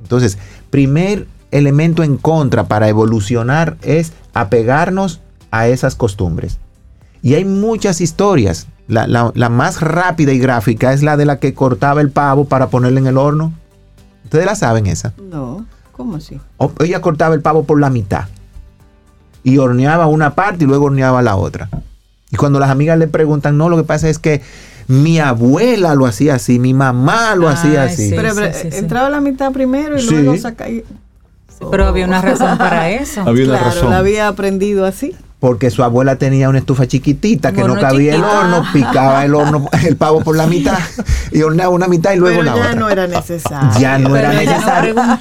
Entonces, primer elemento en contra para evolucionar es apegarnos a esas costumbres. Y hay muchas historias. La, la, la más rápida y gráfica es la de la que cortaba el pavo para ponerle en el horno. ¿Ustedes la saben esa? No, ¿cómo así? O, ella cortaba el pavo por la mitad y horneaba una parte y luego horneaba la otra. Y cuando las amigas le preguntan, no, lo que pasa es que mi abuela lo hacía así, mi mamá lo Ay, hacía así. Sí, pero, pero sí, sí, entraba sí. la mitad primero y luego sí. sacaba... Pero había una razón para eso. Había una claro, razón. La había aprendido así. Porque su abuela tenía una estufa chiquitita que bueno, no cabía chiquita. el horno, picaba el horno, el pavo por la mitad y horneaba una mitad y luego pero la otra. Ya no era necesario. Ya no pero era necesario. No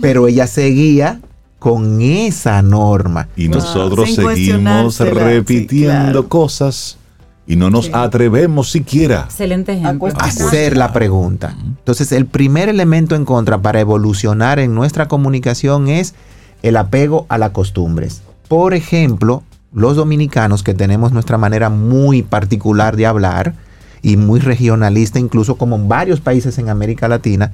pero ella seguía con esa norma. Y wow, nosotros seguimos repitiendo sí, claro. cosas y no nos sí. atrevemos siquiera Excelente ejemplo. a hacer la pregunta. Entonces, el primer elemento en contra para evolucionar en nuestra comunicación es el apego a las costumbres. Por ejemplo, los dominicanos, que tenemos nuestra manera muy particular de hablar y muy regionalista, incluso como en varios países en América Latina,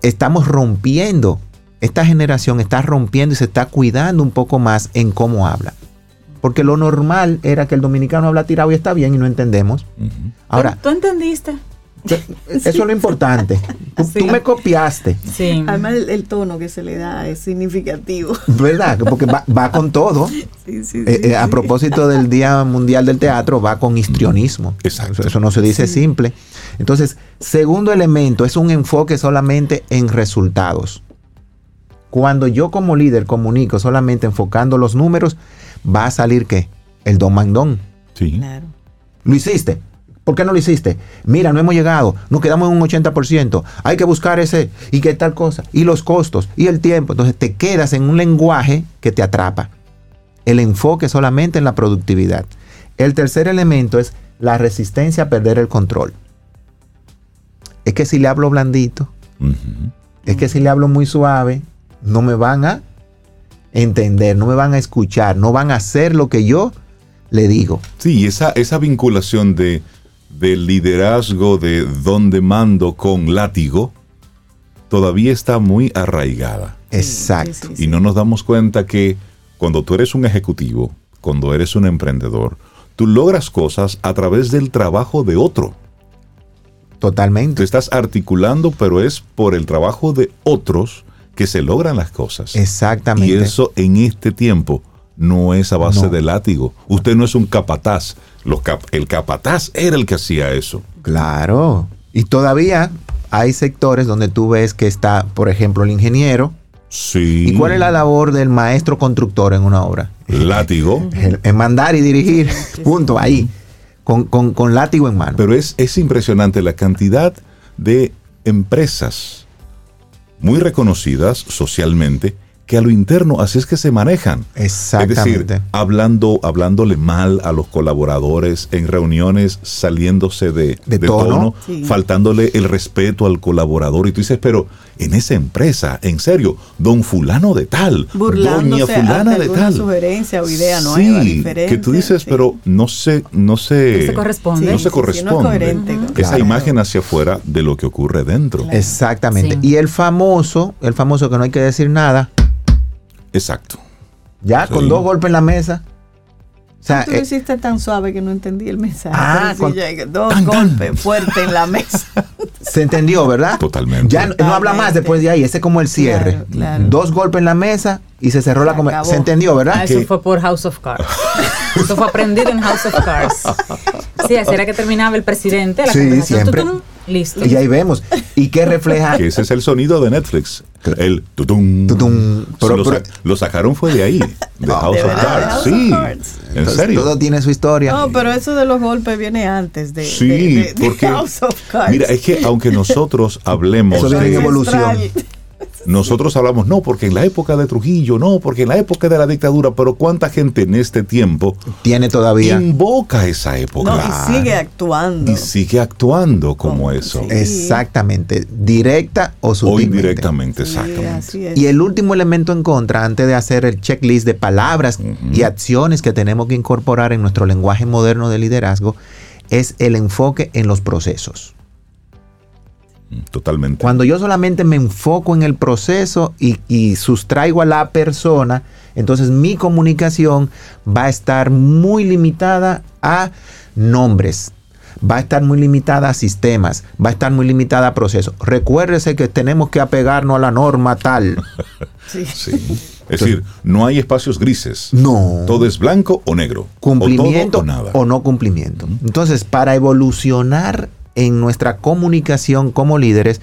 estamos rompiendo, esta generación está rompiendo y se está cuidando un poco más en cómo habla. Porque lo normal era que el dominicano habla tirado y está bien y no entendemos. Uh-huh. Ahora, ¿tú entendiste? Eso sí. es lo importante. Tú, sí. tú me copiaste. Sí. Además, el, el tono que se le da es significativo. ¿Verdad? Porque va, va con todo. Sí, sí, sí, eh, sí. A propósito del Día Mundial del Teatro, va con histrionismo. Exacto. Eso, eso no se dice sí. simple. Entonces, segundo elemento, es un enfoque solamente en resultados. Cuando yo como líder comunico solamente enfocando los números, va a salir ¿qué? El don mandón. Sí. Claro. Lo hiciste. ¿Por qué no lo hiciste? Mira, no hemos llegado. Nos quedamos en un ochenta por ciento. Hay que buscar ese y qué tal cosa. Y los costos y el tiempo. Entonces te quedas en un lenguaje que te atrapa. El enfoque solamente en la productividad. El tercer elemento es la resistencia a perder el control. Es que si le hablo blandito, uh-huh. es que si le hablo muy suave, no me van a entender, no me van a escuchar, no van a hacer lo que yo le digo. Sí, esa, esa vinculación de, de liderazgo, de don de mando con látigo, todavía está muy arraigada. Exacto. Sí, sí, sí. Y no nos damos cuenta que cuando tú eres un ejecutivo, cuando eres un emprendedor, tú logras cosas a través del trabajo de otro. Totalmente. Tú estás articulando, pero es por el trabajo de otros que se logran las cosas. Exactamente. Y eso en este tiempo no es a base no. de látigo. Usted no es un capataz. Los cap- el capataz era el que hacía eso. Claro. Y todavía hay sectores donde tú ves que está, por ejemplo, el ingeniero. Sí. ¿Y cuál es la labor del maestro constructor en una obra? Látigo. En mandar y dirigir. Punto. Ahí. Con, con, con látigo en mano. Pero es, es impresionante la cantidad de empresas muy reconocidas socialmente que a lo interno así es que se manejan. Exactamente. Es decir, hablando, hablándole mal a los colaboradores en reuniones, saliéndose de, de, de tono, tono sí. faltándole el respeto al colaborador. Y tú dices, pero en esa empresa, en serio, don fulano de tal, burlándose, doña fulana de tal. Sugerencia o idea nueva, sí, que tú dices, sí. pero no se, no se, no se corresponde. Sí, no se corresponde. Sí, no es coherente, esa claro. imagen hacia afuera de lo que ocurre dentro. Claro. Exactamente. Sí. Y el famoso, el famoso que no hay que decir nada. Exacto. Ya, sí. con dos golpes en la mesa. O sea, tú lo eh, hiciste tan suave que no entendí el mensaje. Ah, con, ya, dos tan, golpes tan. fuerte en la mesa. Se entendió, ¿verdad? Totalmente. Ya Totalmente. No habla más después de ahí. Ese es como el cierre. Claro, claro. Dos golpes en la mesa y se cerró se la conversación. Se entendió, ¿verdad? Ah, eso ¿Qué? fue por House of Cards. Eso fue aprendido en House of Cards. Sí, así era que terminaba el presidente. La sí, conversación. Siempre. Tutum, listo. Y ahí vemos. ¿Y qué refleja? Que ese es el sonido de Netflix. El tutum. Tutum. Pero, lo, pero, lo sacaron fue de ahí. De no, House de of Cards. Sí. En Entonces, serio. Todo tiene su historia. No, pero eso de los golpes viene antes de, sí, de, de, de porque, House of Cards. Mira, es que aunque nosotros hablemos eso de evolución. Nosotros hablamos, no, porque en la época de Trujillo, no, porque en la época de la dictadura, pero ¿cuánta gente en este tiempo tiene todavía? Invoca esa época. No, y sigue actuando. Y sigue actuando como oh, eso. Sí. Exactamente, directa o sutilmente. O indirectamente, exactamente. Sí, y el último elemento en contra, antes de hacer el checklist de palabras uh-huh. y acciones que tenemos que incorporar en nuestro lenguaje moderno de liderazgo, es el enfoque en los procesos. Totalmente. Cuando yo solamente me enfoco en el proceso y, y sustraigo a la persona, entonces mi comunicación va a estar muy limitada a nombres, va a estar muy limitada a sistemas, va a estar muy limitada a procesos. Recuérdese que tenemos que apegarnos a la norma tal. Sí. Sí. Es Entonces, decir, no hay espacios grises. No. Todo es blanco o negro. Cumplimiento o, todo, o nada. O no cumplimiento. Entonces, para evolucionar en nuestra comunicación como líderes,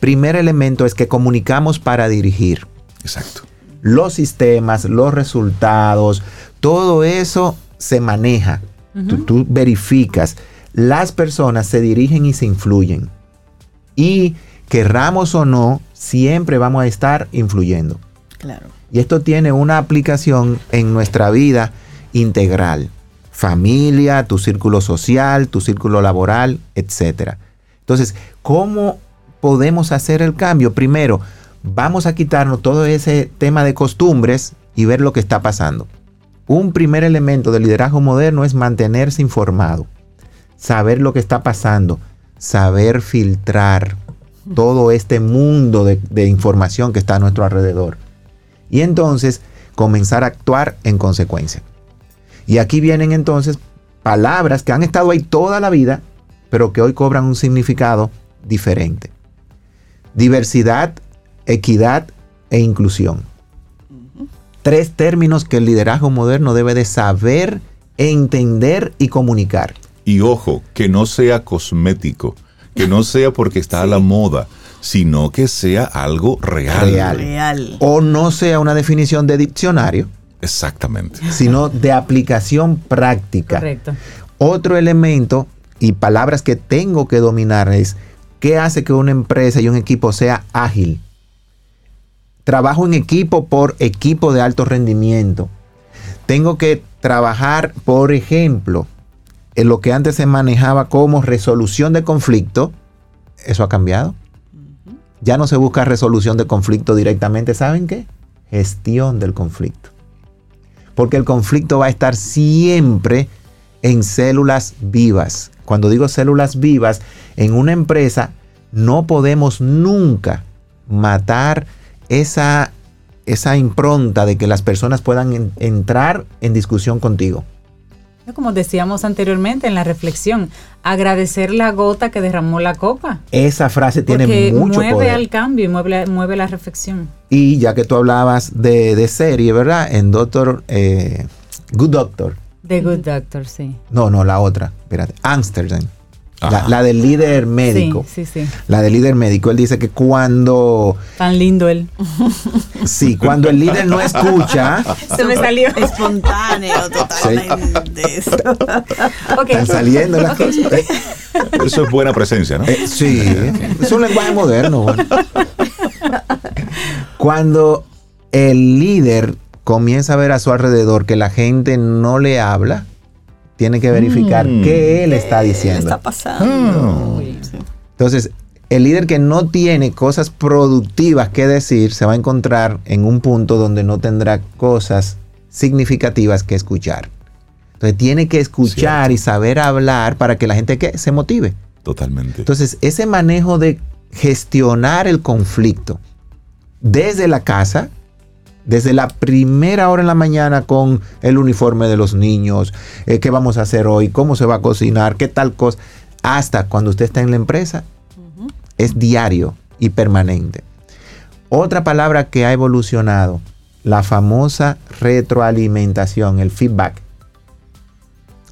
primer elemento es que comunicamos para dirigir. Exacto. Los sistemas, los resultados, todo eso se maneja. Uh-huh. Tú, tú verificas. Las personas se dirigen y se influyen. Y querramos o no, siempre vamos a estar influyendo. Claro. Y esto tiene una aplicación en nuestra vida integral. Familia, tu círculo social, tu círculo laboral, etcétera. Entonces, ¿cómo podemos hacer el cambio? Primero, vamos a quitarnos todo ese tema de costumbres y ver lo que está pasando. Un primer elemento del liderazgo moderno es mantenerse informado, saber lo que está pasando, saber filtrar todo este mundo de, de información que está a nuestro alrededor. Y entonces, comenzar a actuar en consecuencia. Y aquí vienen entonces palabras que han estado ahí toda la vida, pero que hoy cobran un significado diferente. Diversidad, equidad e inclusión. Tres términos que el liderazgo moderno debe de saber, entender y comunicar. Y ojo, que no sea cosmético, que no sea porque está a la moda, sino que sea algo real. Real. Real. O no sea una definición de diccionario. Exactamente. Sino de aplicación práctica. Correcto. Otro elemento y palabras que tengo que dominar es qué hace que una empresa y un equipo sea ágil. Trabajo en equipo por equipo de alto rendimiento. Tengo que trabajar, por ejemplo, en lo que antes se manejaba como resolución de conflicto. Eso ha cambiado. Ya no se busca resolución de conflicto directamente. ¿Saben qué? Gestión del conflicto. Porque el conflicto va a estar siempre en células vivas. Cuando digo células vivas, en una empresa no podemos nunca matar esa, esa impronta de que las personas puedan en, entrar en discusión contigo. Como decíamos anteriormente en la reflexión, agradecer la gota que derramó la copa. Esa frase tiene mucho poder. Mueve al cambio y mueve, mueve la reflexión. Y ya que tú hablabas de, de serie, ¿verdad? En Doctor, eh, Good Doctor. The Good Doctor, sí. No, no, la otra. Espérate, Amsterdam. La, la del líder médico. Sí, sí, sí. La del líder médico. Él dice que cuando... Tan lindo él. Sí, cuando el líder no escucha... Se me salió espontáneo totalmente. Sí. Okay. Están saliendo las okay. cosas. Eso es buena presencia, ¿no? Eh, sí. Es un lenguaje moderno. Bueno. Cuando el líder comienza a ver a su alrededor que la gente no le habla, tiene que verificar mm, qué él está diciendo. ¿Qué está pasando? Mm. Entonces, el líder que no tiene cosas productivas que decir se va a encontrar en un punto donde no tendrá cosas significativas que escuchar. Entonces, tiene que escuchar sí. y saber hablar para que la gente ¿qué? Se motive. Totalmente. Entonces, ese manejo de gestionar el conflicto desde la casa... Desde la primera hora en la mañana con el uniforme de los niños, eh, qué vamos a hacer hoy, cómo se va a cocinar, qué tal cosa, hasta cuando usted está en la empresa, uh-huh. es diario y permanente. Otra palabra que ha evolucionado, la famosa retroalimentación, el feedback.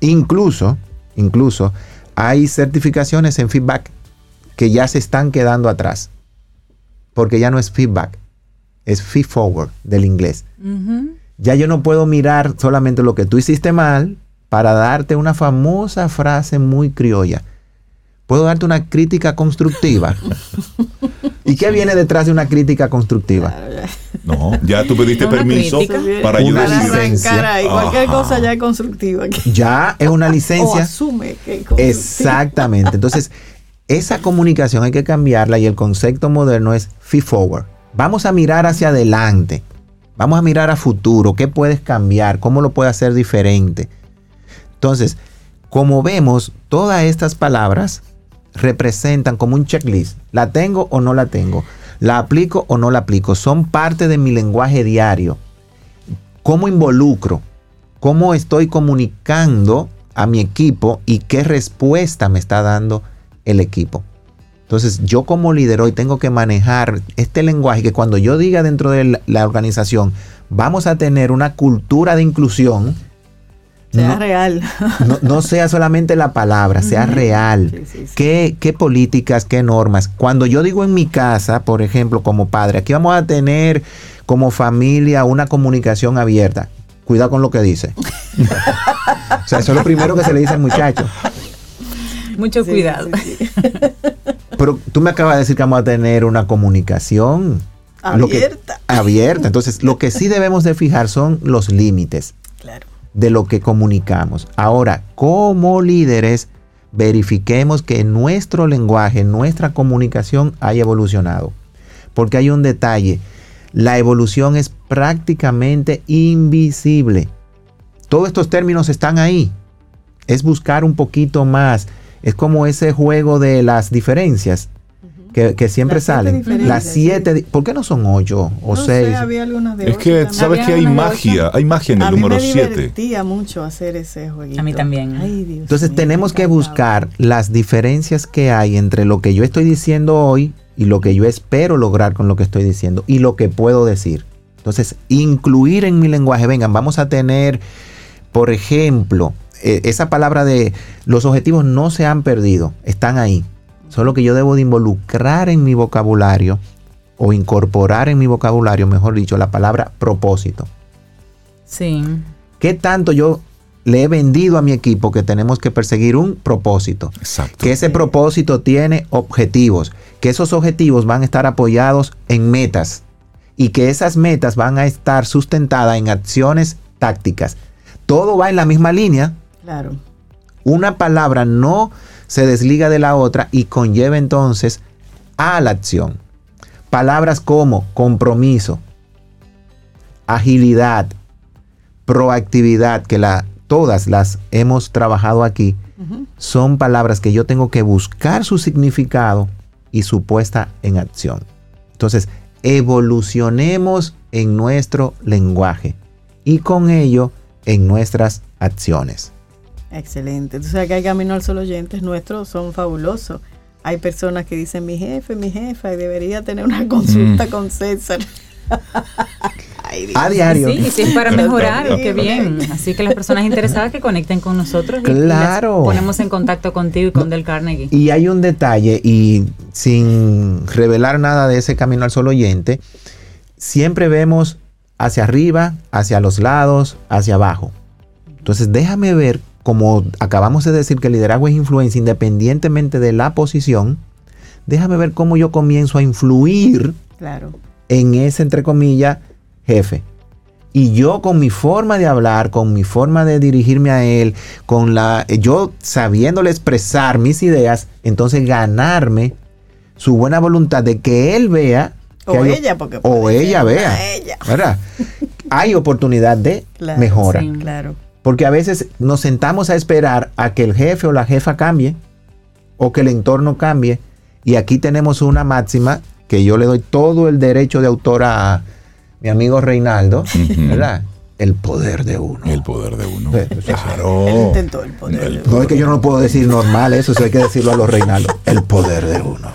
Incluso, incluso hay certificaciones en feedback que ya se están quedando atrás, porque ya no es feedback. Es feed forward del inglés. Uh-huh. Ya yo no puedo mirar solamente lo que tú hiciste mal para darte una famosa frase muy criolla. Puedo darte una crítica constructiva. ¿Y qué viene detrás de una crítica constructiva? No, ya tú pediste permiso crítica? Para ayudar a arrancar. Cualquier cosa ya es constructiva. Ya es una licencia. O asume que es constructiva. Exactamente. Entonces, esa comunicación hay que cambiarla y el concepto moderno es feed forward. Vamos a mirar hacia adelante, vamos a mirar a futuro, qué puedes cambiar, cómo lo puedes hacer diferente. Entonces, como vemos, todas estas palabras representan como un checklist. ¿La tengo o no la tengo? ¿La aplico o no la aplico? Son parte de mi lenguaje diario. ¿Cómo involucro? ¿Cómo estoy comunicando a mi equipo y qué respuesta me está dando el equipo? Entonces, yo como líder hoy tengo que manejar este lenguaje que cuando yo diga dentro de la organización, vamos a tener una cultura de inclusión. Sea no, real. No, no sea solamente la palabra, sea real. Sí, sí, sí. ¿Qué, qué políticas, qué normas? Cuando yo digo en mi casa, por ejemplo, como padre, aquí vamos a tener como familia una comunicación abierta. Cuidado con lo que dice. O sea, eso es lo primero que se le dice al muchacho. Mucho sí, cuidado. Sí, sí. Pero tú me acabas de decir que vamos a tener una comunicación abierta. Lo que, abierta. Entonces, lo que sí debemos de fijar son los límites claro. de lo que comunicamos. Ahora, como líderes, verifiquemos que nuestro lenguaje, nuestra comunicación haya evolucionado. Porque hay un detalle. La evolución es prácticamente invisible. Todos estos términos están ahí. Es buscar un poquito más. Es como ese juego de las diferencias uh-huh. que, que siempre las salen. Las siete. Sí. ¿Por qué no son ocho o no seis? Sé, había algunas de es ocho, que sabes que hay magia, hay magia en el número siete. A mí me divertía mucho hacer ese jueguito. A mí también. Ay, Dios Entonces mío, tenemos que buscar las diferencias que hay entre lo que yo estoy diciendo hoy y lo que yo espero lograr con lo que estoy diciendo y lo que puedo decir. Entonces incluir en mi lenguaje. Vengan, vamos a tener, por ejemplo... Esa palabra de los objetivos no se han perdido, están ahí. Solo que yo debo de involucrar en mi vocabulario o incorporar en mi vocabulario, mejor dicho, la palabra propósito. Sí. ¿Qué tanto yo le he vendido a mi equipo que tenemos que perseguir un propósito? Exacto. Que ese propósito tiene objetivos, que esos objetivos van a estar apoyados en metas y que esas metas van a estar sustentadas en acciones tácticas. Todo va en la misma línea. Claro. Una palabra no se desliga de la otra y conlleva entonces a la acción. Palabras como compromiso, agilidad, proactividad, que la, todas las hemos trabajado aquí, uh-huh. son palabras que yo tengo que buscar su significado y su puesta en acción. Entonces, evolucionemos en nuestro lenguaje y con ello en nuestras acciones. Excelente. Entonces, acá hay Camino al Sol oyentes nuestros, son fabulosos. Hay personas que dicen, mi jefe, mi jefa, debería tener una consulta mm. con César. Ay, a diario. Sí, sí, es para mejorar, sí, qué bien. Así que las personas interesadas que conecten con nosotros. Claro. Y las ponemos en contacto contigo y con no, Del Carnegie. Y hay un detalle, y sin revelar nada de ese Camino al Sol oyente, siempre vemos hacia arriba, hacia los lados, hacia abajo. Entonces déjame ver, como acabamos de decir que el liderazgo es influencia independientemente de la posición, déjame ver cómo yo comienzo a influir. Claro. En ese, entre comillas, jefe. Y yo con mi forma de hablar, con mi forma de dirigirme a él, con la, yo sabiéndole expresar mis ideas, entonces ganarme su buena voluntad de que él vea. Que o hay, ella, porque o ella vea. Ella. ¿Verdad? Hay oportunidad de claro, mejora. Sí, claro. Porque a veces nos sentamos a esperar a que el jefe o la jefa cambie o que el entorno cambie. Y aquí tenemos una máxima que yo le doy todo el derecho de autor a mi amigo Reinaldo, uh-huh. ¿verdad? El poder de uno. El poder de uno. Claro. Él intentó el poder. No, el poder de uno. No es que yo no puedo decir normal eso, eso hay que decirlo a los Reinaldo. El poder de uno.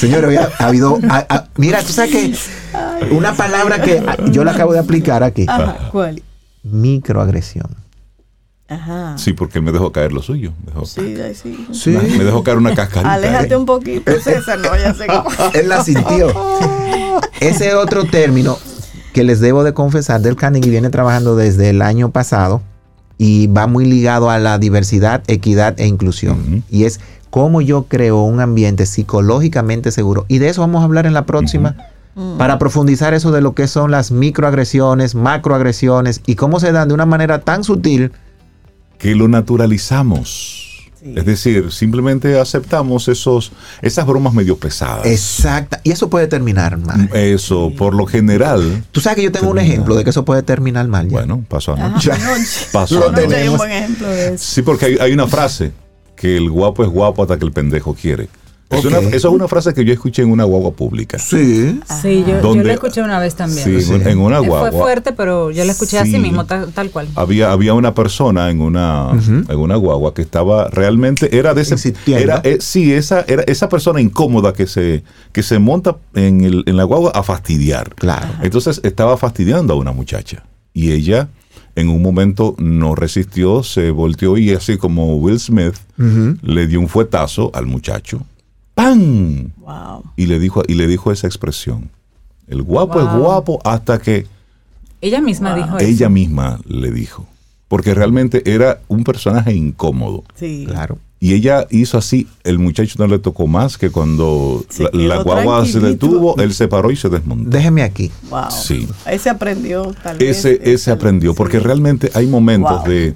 Señor, había habido... A, a, mira, tú sabes que una palabra que yo la acabo de aplicar aquí. Ajá, ¿cuál? Microagresión. Ajá. Sí, porque me dejó caer lo suyo. Dejó sí, sí. sí, me dejó caer una cascarita. Aléjate eh. un poquito, César, no, ya sé cómo. Él la sintió. Ese otro término que les debo de confesar, Del Carnegie viene trabajando desde el año pasado y va muy ligado a la diversidad, equidad e inclusión. Uh-huh. Y es cómo yo creo un ambiente psicológicamente seguro. Y de eso vamos a hablar en la próxima. Uh-huh. Para profundizar eso de lo que son las microagresiones, macroagresiones y cómo se dan de una manera tan sutil que lo naturalizamos. Sí. Es decir, simplemente aceptamos esos, esas bromas medio pesadas. Exacto. Y eso puede terminar mal. Eso, por lo general. Tú sabes que yo tengo termina. un ejemplo de que eso puede terminar mal. Ya. Bueno, pasó anoche. Pasó anoche. Hay un buen ejemplo de eso. Sí, porque hay, hay una frase que el guapo es guapo hasta que el pendejo quiere. Es okay. una, eso es una frase que yo escuché en una guagua pública. Sí. Sí, yo, donde, yo la escuché una vez también. Sí, sí. En una guagua. Fue fuerte, pero yo la escuché sí. así mismo, tal, tal cual. Había, había una persona en una, uh-huh. en una guagua que estaba realmente, era de ese, era, eh, sí, esa, era esa persona incómoda que se, que se monta en, el, en la guagua a fastidiar. Claro. Ajá. Entonces estaba fastidiando a una muchacha y ella en un momento no resistió, se volteó y así como Will Smith uh-huh. le dio un fuetazo al muchacho. ¡Pam! Wow. Y le dijo y le dijo esa expresión. El guapo wow. es guapo hasta que... Ella misma wow. dijo eso. Ella misma le dijo. Porque realmente era un personaje incómodo. Sí. Claro. Y ella hizo así, el muchacho no le tocó más que cuando sí, la, la guagua se detuvo, él se paró y se desmontó. Déjeme aquí. Wow. Sí. Ese aprendió, tal vez. Ese, ese, ese aprendió, porque sí. realmente hay momentos wow. de...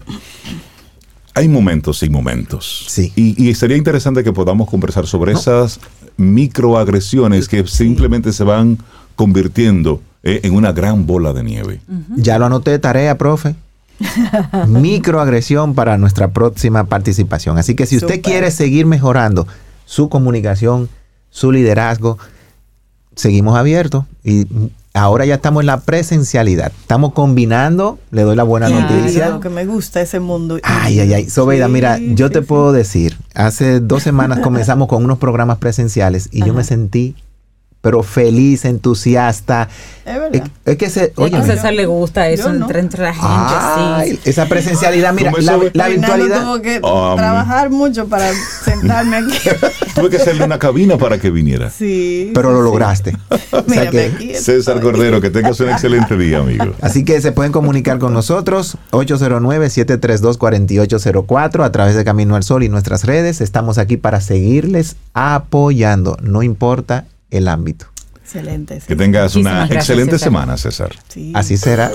Hay momentos y momentos. Sí. Y, y sería interesante que podamos conversar sobre no. esas microagresiones que sí. simplemente se van convirtiendo eh, en una gran bola de nieve. Uh-huh. Ya lo anoté, tarea, profe. Microagresión para nuestra próxima participación. Así que si usted Super. quiere seguir mejorando su comunicación, su liderazgo, seguimos abiertos y... Ahora ya estamos en la presencialidad. Estamos combinando, le doy la buena yeah, noticia. Lo que me gusta ese mundo. Ay, ay, ay. Sobeida, sí, mira, yo sí, te sí. puedo decir, hace dos semanas comenzamos con unos programas presenciales y Ajá. yo me sentí, pero feliz, entusiasta. Es verdad. Es, es que se, oye, a César le gusta eso, entre, entre la gente. Ay, sí. Esa presencialidad, mira, la, la virtualidad. Tuve que um, trabajar mucho para sentarme aquí. Tuve que hacerle una cabina para que viniera. Sí. Pero lo lograste. O sea que, César Cordero, que tengas un excelente día, amigo. Así que se pueden comunicar con nosotros, ocho cero nueve, siete tres dos, cuatro ocho cero cuatro, a través de Camino al Sol y nuestras redes. Estamos aquí para seguirles apoyando, no importa el ámbito. Excelente. Sí. Que tengas Muchísimas una gracias, excelente César. semana, César. Sí. Así será.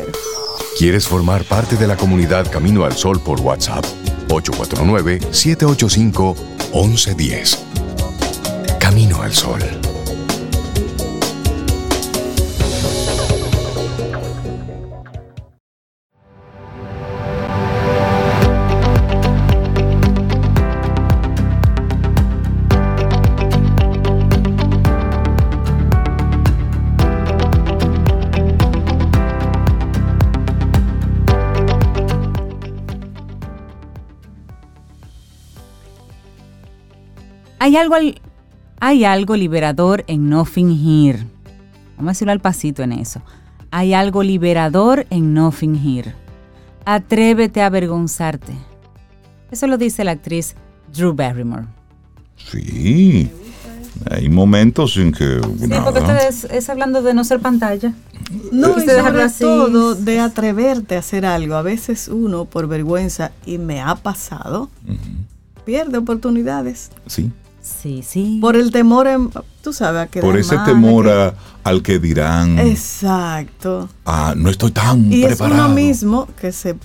¿Quieres formar parte de la comunidad Camino al Sol por WhatsApp? ocho cuatro nueve, siete ocho cinco, uno uno uno cero. Camino al Sol. Hay algo, hay algo liberador en no fingir. Vamos a decirlo al pasito en eso. Hay algo liberador en no fingir. Atrévete a avergonzarte. Eso lo dice la actriz Drew Barrymore. Sí. Hay momentos en que... Sí, nada. Porque ustedes es hablando de no ser pantalla. No, y sobre todo de atreverte a hacer algo. A veces uno, por vergüenza, y me ha pasado, uh-huh. pierde oportunidades. Sí. Sí, sí. Por el temor, en, tú sabes, a quedar mal. Por ese mal, temor a, al que dirán. Exacto. Ah, no estoy tan y preparado. Y es uno mismo que se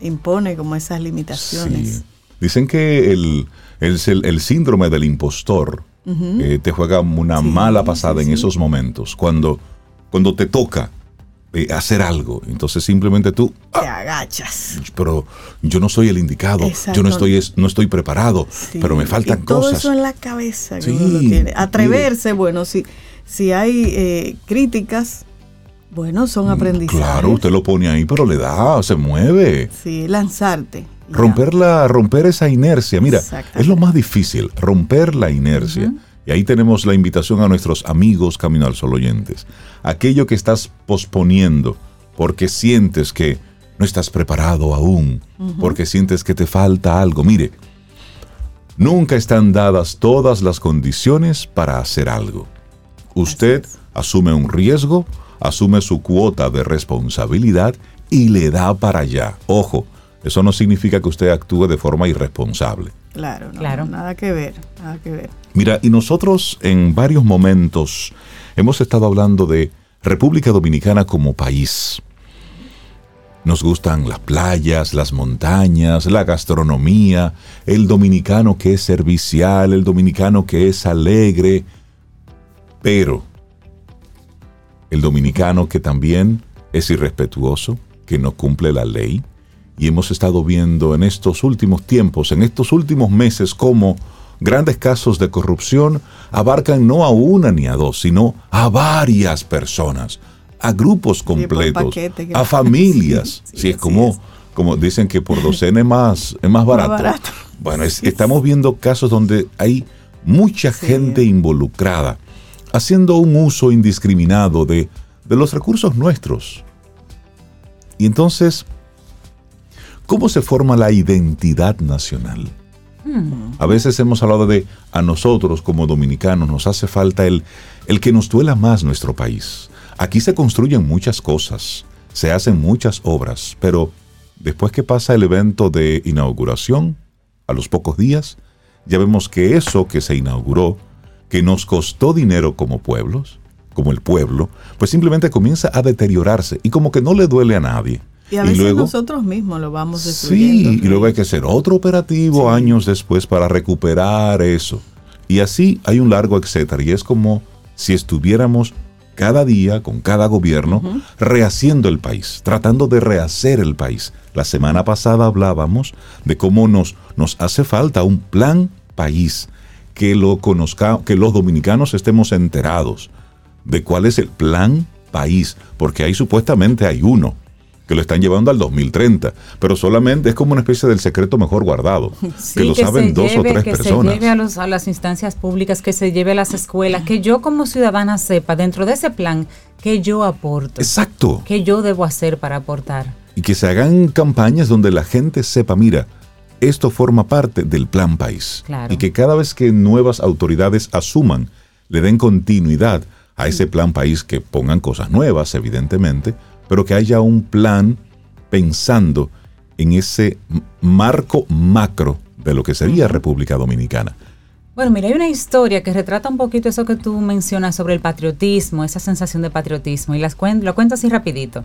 impone como esas limitaciones. Sí. Dicen que el, el, el, el síndrome del impostor uh-huh. eh, te juega una sí, mala pasada sí, en sí. esos momentos. Cuando, cuando te toca eh, hacer algo, entonces simplemente tú... Ah, te agachas. Pero yo no soy el indicado, exacto. yo no estoy, no estoy preparado, sí. pero me faltan y todo cosas. Todo eso en la cabeza que sí, uno lo tiene. Atreverse, mire. Bueno, si, si hay eh, críticas... Bueno, son aprendizajes. Claro, usted lo pone ahí, pero le da, se mueve. Sí, lanzarte. Romper, la, romper esa inercia. Mira, es lo más difícil, romper la inercia. Uh-huh. Y ahí tenemos la invitación a nuestros amigos Camino al Sol oyentes. Aquello que estás posponiendo porque sientes que no estás preparado aún, uh-huh. porque sientes que te falta algo. Mire, nunca están dadas todas las condiciones para hacer algo. Usted asume un riesgo, asume su cuota de responsabilidad y le da para allá. Ojo, eso no significa que usted actúe de forma irresponsable. Claro, no, claro. Nada que ver, nada que ver. Mira, y nosotros en varios momentos hemos estado hablando de República Dominicana como país. Nos gustan las playas, las montañas, la gastronomía, el dominicano que es servicial, el dominicano que es alegre, pero... el dominicano que también es irrespetuoso, que no cumple la ley. Y hemos estado viendo en estos últimos tiempos, en estos últimos meses, cómo grandes casos de corrupción abarcan no a una ni a dos, sino a varias personas, a grupos completos, paquete, a familias. Sí, sí, sí, es como, es. como dicen que por docena es más, es más barato. Más barato. Bueno, es, sí, estamos viendo casos donde hay mucha sí. gente involucrada, haciendo un uso indiscriminado de, de los recursos nuestros. Y entonces, ¿cómo se forma la identidad nacional? Hmm. A veces hemos hablado de, a nosotros como dominicanos nos hace falta el, el que nos duela más nuestro país. Aquí se construyen muchas cosas, se hacen muchas obras, pero después que pasa el evento de inauguración, a los pocos días, ya vemos que eso que se inauguró, que nos costó dinero como pueblos, como el pueblo, pues simplemente comienza a deteriorarse y como que no le duele a nadie. Y a veces y luego, nosotros mismos lo vamos destruyendo. Sí, ¿no? Y luego hay que hacer otro operativo sí. años después para recuperar eso. Y así hay un largo etcétera. Y es como si estuviéramos cada día, con cada gobierno, uh-huh. rehaciendo el país, tratando de rehacer el país. La semana pasada hablábamos de cómo nos, nos hace falta un plan país, que lo conozca, que los dominicanos estemos enterados de cuál es el plan país, porque ahí supuestamente hay uno, que lo están llevando al dos mil treinta, pero solamente es como una especie del secreto mejor guardado, sí, que lo que saben dos lleve, o tres que personas. Que se lleve a, los, a las instancias públicas, que se lleve a las escuelas, que yo como ciudadana sepa dentro de ese plan que yo aporto. Exacto. Que yo debo hacer para aportar. Y que se hagan campañas donde la gente sepa, mira, esto forma parte del plan país. Claro. Y que cada vez que nuevas autoridades asuman, le den continuidad a ese plan país, que pongan cosas nuevas, evidentemente, pero que haya un plan pensando en ese marco macro de lo que sería República Dominicana. Bueno, mira, hay una historia que retrata un poquito eso que tú mencionas sobre el patriotismo, esa sensación de patriotismo, y las cuen- lo cuento así rapidito.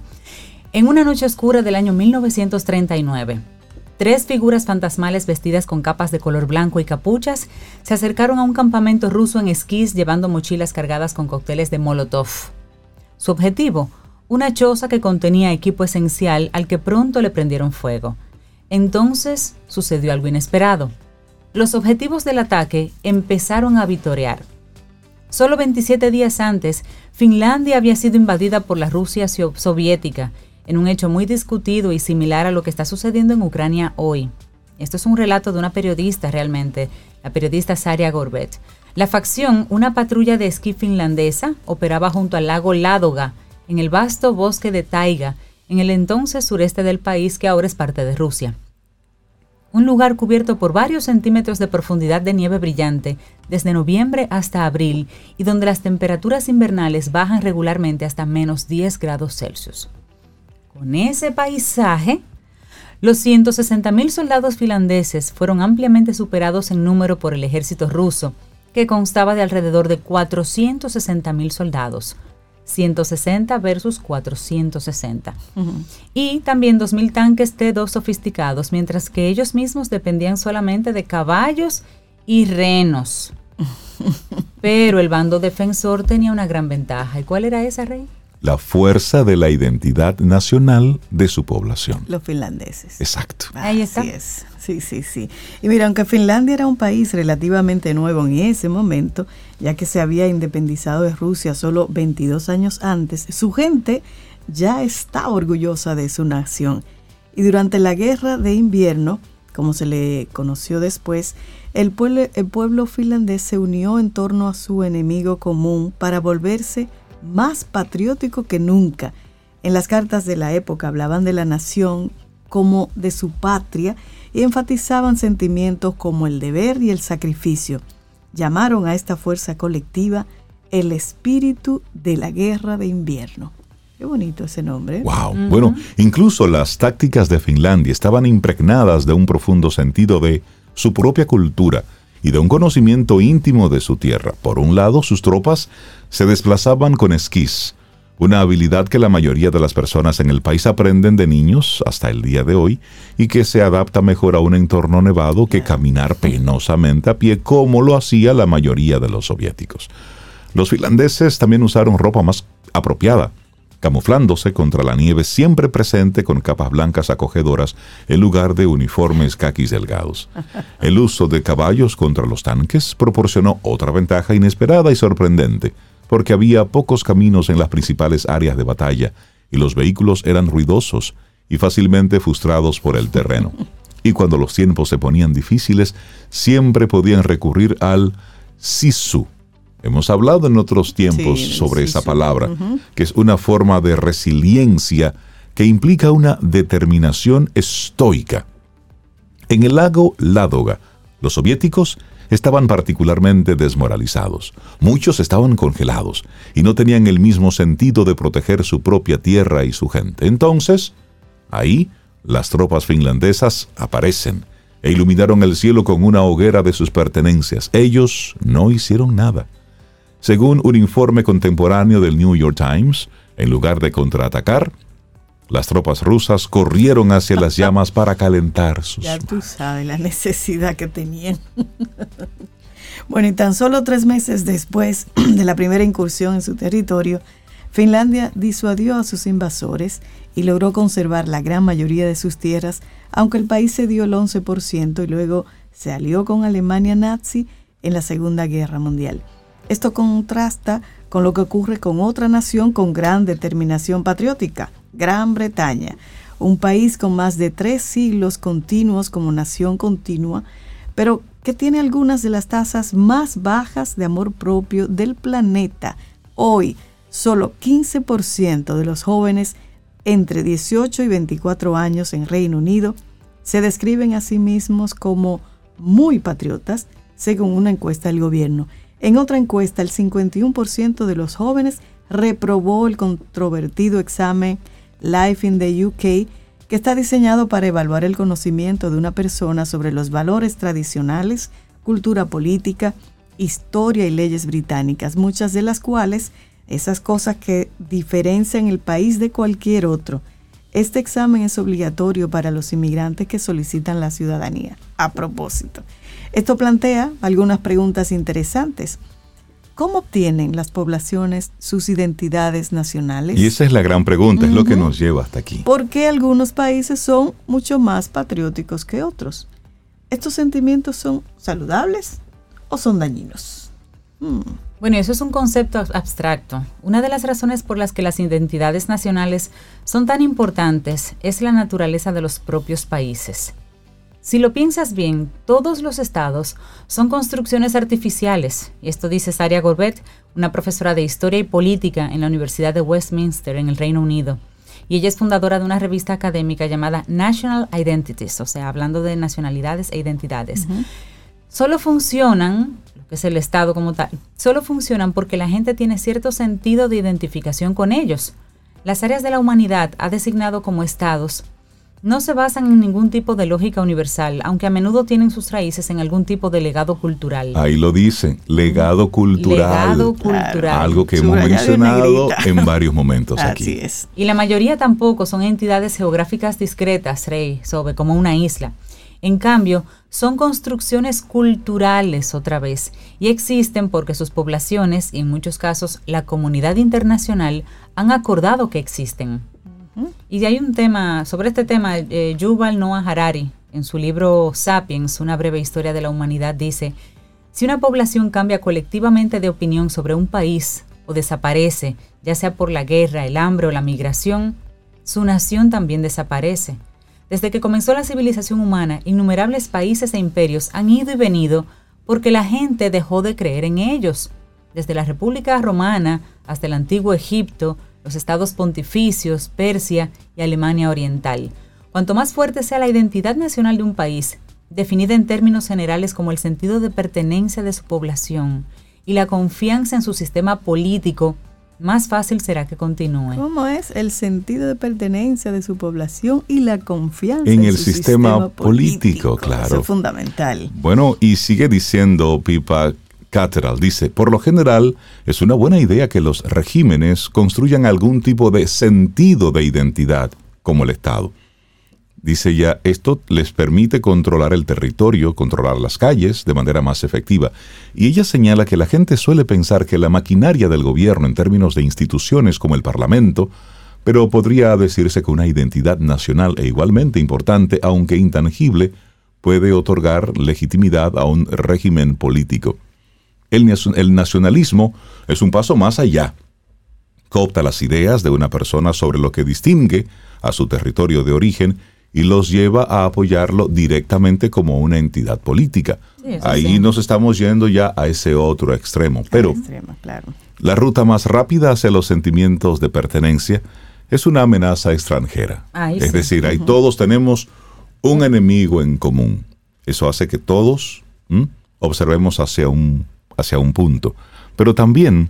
En una noche oscura del año mil novecientos treinta y nueve, tres figuras fantasmales vestidas con capas de color blanco y capuchas se acercaron a un campamento ruso en esquís llevando mochilas cargadas con cócteles de Molotov. Su objetivo, una choza que contenía equipo esencial al que pronto le prendieron fuego. Entonces sucedió algo inesperado. Los objetivos del ataque empezaron a vitorear. Solo veintisiete días antes, Finlandia había sido invadida por la Rusia soviética, en un hecho muy discutido y similar a lo que está sucediendo en Ucrania hoy. Esto es un relato de una periodista realmente, la periodista Saria Gorbet. La facción, una patrulla de esquí finlandesa, operaba junto al lago Ládoga, en el vasto bosque de taiga, en el entonces sureste del país que ahora es parte de Rusia. Un lugar cubierto por varios centímetros de profundidad de nieve brillante, desde noviembre hasta abril, y donde las temperaturas invernales bajan regularmente hasta menos diez grados Celsius. Con ese paisaje, los ciento sesenta mil soldados finlandeses fueron ampliamente superados en número por el ejército ruso, que constaba de alrededor de cuatrocientos sesenta mil soldados, ciento sesenta versus cuatrocientos sesenta, uh-huh. y también dos mil tanques T dos sofisticados, mientras que ellos mismos dependían solamente de caballos y renos. Pero el bando defensor tenía una gran ventaja. ¿Y cuál era esa, Rey? La fuerza de la identidad nacional de su población. Los finlandeses. Exacto. Ahí está. Así es. Sí, sí, sí. Y mira, aunque Finlandia era un país relativamente nuevo en ese momento, ya que se había independizado de Rusia solo veintidós años antes, su gente ya está orgullosa de su nación. Y durante la Guerra de Invierno, como se le conoció después, el pueblo, el pueblo finlandés se unió en torno a su enemigo común para volverse más patriótico que nunca. En las cartas de la época hablaban de la nación como de su patria y enfatizaban sentimientos como el deber y el sacrificio. Llamaron a esta fuerza colectiva el espíritu de la Guerra de Invierno. Qué bonito ese nombre. Wow. Uh-huh. Bueno, incluso las tácticas de Finlandia estaban impregnadas de un profundo sentido de su propia cultura y de un conocimiento íntimo de su tierra. Por un lado, sus tropas se desplazaban con esquís, una habilidad que la mayoría de las personas en el país aprenden de niños hasta el día de hoy y que se adapta mejor a un entorno nevado que caminar penosamente a pie como lo hacía la mayoría de los soviéticos. Los finlandeses también usaron ropa más apropiada, camuflándose contra la nieve siempre presente con capas blancas acogedoras en lugar de uniformes caquis delgados. El uso de caballos contra los tanques proporcionó otra ventaja inesperada y sorprendente, porque había pocos caminos en las principales áreas de batalla y los vehículos eran ruidosos y fácilmente frustrados por el terreno. Y cuando los tiempos se ponían difíciles, siempre podían recurrir al sisu. Hemos hablado en otros tiempos sí, sobre sí, esa sí, palabra, uh-huh. que es una forma de resiliencia que implica una determinación estoica. En el lago Ládoga, los soviéticos estaban particularmente desmoralizados. Muchos estaban congelados y no tenían el mismo sentido de proteger su propia tierra y su gente. Entonces, ahí las tropas finlandesas aparecen e iluminaron el cielo con una hoguera de sus pertenencias. Ellos no hicieron nada. Según un informe contemporáneo del New York Times, en lugar de contraatacar, las tropas rusas corrieron hacia las llamas para calentar sus manos. Ya tú sabes la necesidad que tenían. Bueno, y tan solo tres meses después de la primera incursión en su territorio, Finlandia disuadió a sus invasores y logró conservar la gran mayoría de sus tierras, aunque el país cedió el once por ciento y luego se alió con Alemania nazi en la Segunda Guerra Mundial. Esto contrasta con lo que ocurre con otra nación con gran determinación patriótica, Gran Bretaña, un país con más de tres siglos continuos como nación continua, pero que tiene algunas de las tasas más bajas de amor propio del planeta. Hoy, solo quince por ciento de los jóvenes entre dieciocho y veinticuatro años en Reino Unido se describen a sí mismos como muy patriotas, según una encuesta del gobierno. En otra encuesta, el cincuenta y uno por ciento de los jóvenes reprobó el controvertido examen Life in the U K, que está diseñado para evaluar el conocimiento de una persona sobre los valores tradicionales, cultura política, historia y leyes británicas, muchas de las cuales, esas cosas que diferencian el país de cualquier otro. Este examen es obligatorio para los inmigrantes que solicitan la ciudadanía. A propósito, esto plantea algunas preguntas interesantes. ¿Cómo obtienen las poblaciones sus identidades nacionales? Y esa es la gran pregunta, es uh-huh. lo que nos lleva hasta aquí. ¿Por qué algunos países son mucho más patrióticos que otros? ¿Estos sentimientos son saludables o son dañinos? Hmm. Bueno, eso es un concepto abstracto. Una de las razones por las que las identidades nacionales son tan importantes es la naturaleza de los propios países. Si lo piensas bien, todos los estados son construcciones artificiales, y esto dice Saria Gorbet, una profesora de Historia y Política en la Universidad de Westminster, en el Reino Unido. Y ella es fundadora de una revista académica llamada National Identities, o sea, hablando de nacionalidades e identidades. Uh-huh. Solo funcionan, lo que es el Estado como tal, solo funcionan porque la gente tiene cierto sentido de identificación con ellos. Las áreas de la humanidad ha designado como estados no se basan en ningún tipo de lógica universal, aunque a menudo tienen sus raíces en algún tipo de legado cultural. Ahí lo dice, legado cultural. Legado cultural. Claro. Algo que hemos mencionado en varios momentos aquí. Así es. Y la mayoría tampoco son entidades geográficas discretas, Rey, sobre como una isla. En cambio, son construcciones culturales otra vez, y existen porque sus poblaciones, y en muchos casos la comunidad internacional, han acordado que existen. Y hay un tema, sobre este tema, eh, Yuval Noah Harari, en su libro Sapiens, una breve historia de la humanidad, dice: si una población cambia colectivamente de opinión sobre un país o desaparece, ya sea por la guerra, el hambre o la migración, su nación también desaparece. Desde que comenzó la civilización humana, innumerables países e imperios han ido y venido porque la gente dejó de creer en ellos. Desde la República Romana hasta el antiguo Egipto, los estados pontificios, Persia y Alemania Oriental. Cuanto más fuerte sea la identidad nacional de un país, definida en términos generales como el sentido de pertenencia de su población y la confianza en su sistema político, más fácil será que continúe. ¿Cómo es el sentido de pertenencia de su población y la confianza en, en el su sistema, sistema político, político? Claro. Eso es fundamental. Bueno, y sigue diciendo Pipa Catterall, dice: por lo general, es una buena idea que los regímenes construyan algún tipo de sentido de identidad, como el Estado. Dice ella, esto les permite controlar el territorio, controlar las calles de manera más efectiva. Y ella señala que la gente suele pensar que la maquinaria del gobierno en términos de instituciones como el Parlamento, pero podría decirse que una identidad nacional e igualmente importante, aunque intangible, puede otorgar legitimidad a un régimen político. El, el nacionalismo es un paso más allá. Coopta las ideas de una persona sobre lo que distingue a su territorio de origen y los lleva a apoyarlo directamente como una entidad política. Sí, Ahí sí. nos estamos yendo ya a ese otro extremo. Pero extremo, claro. La ruta más rápida hacia los sentimientos de pertenencia es una amenaza extranjera. Ahí es sí. decir, ahí uh-huh. todos tenemos un enemigo en común. Eso hace que todos ¿m? observemos hacia un hacia un punto. Pero también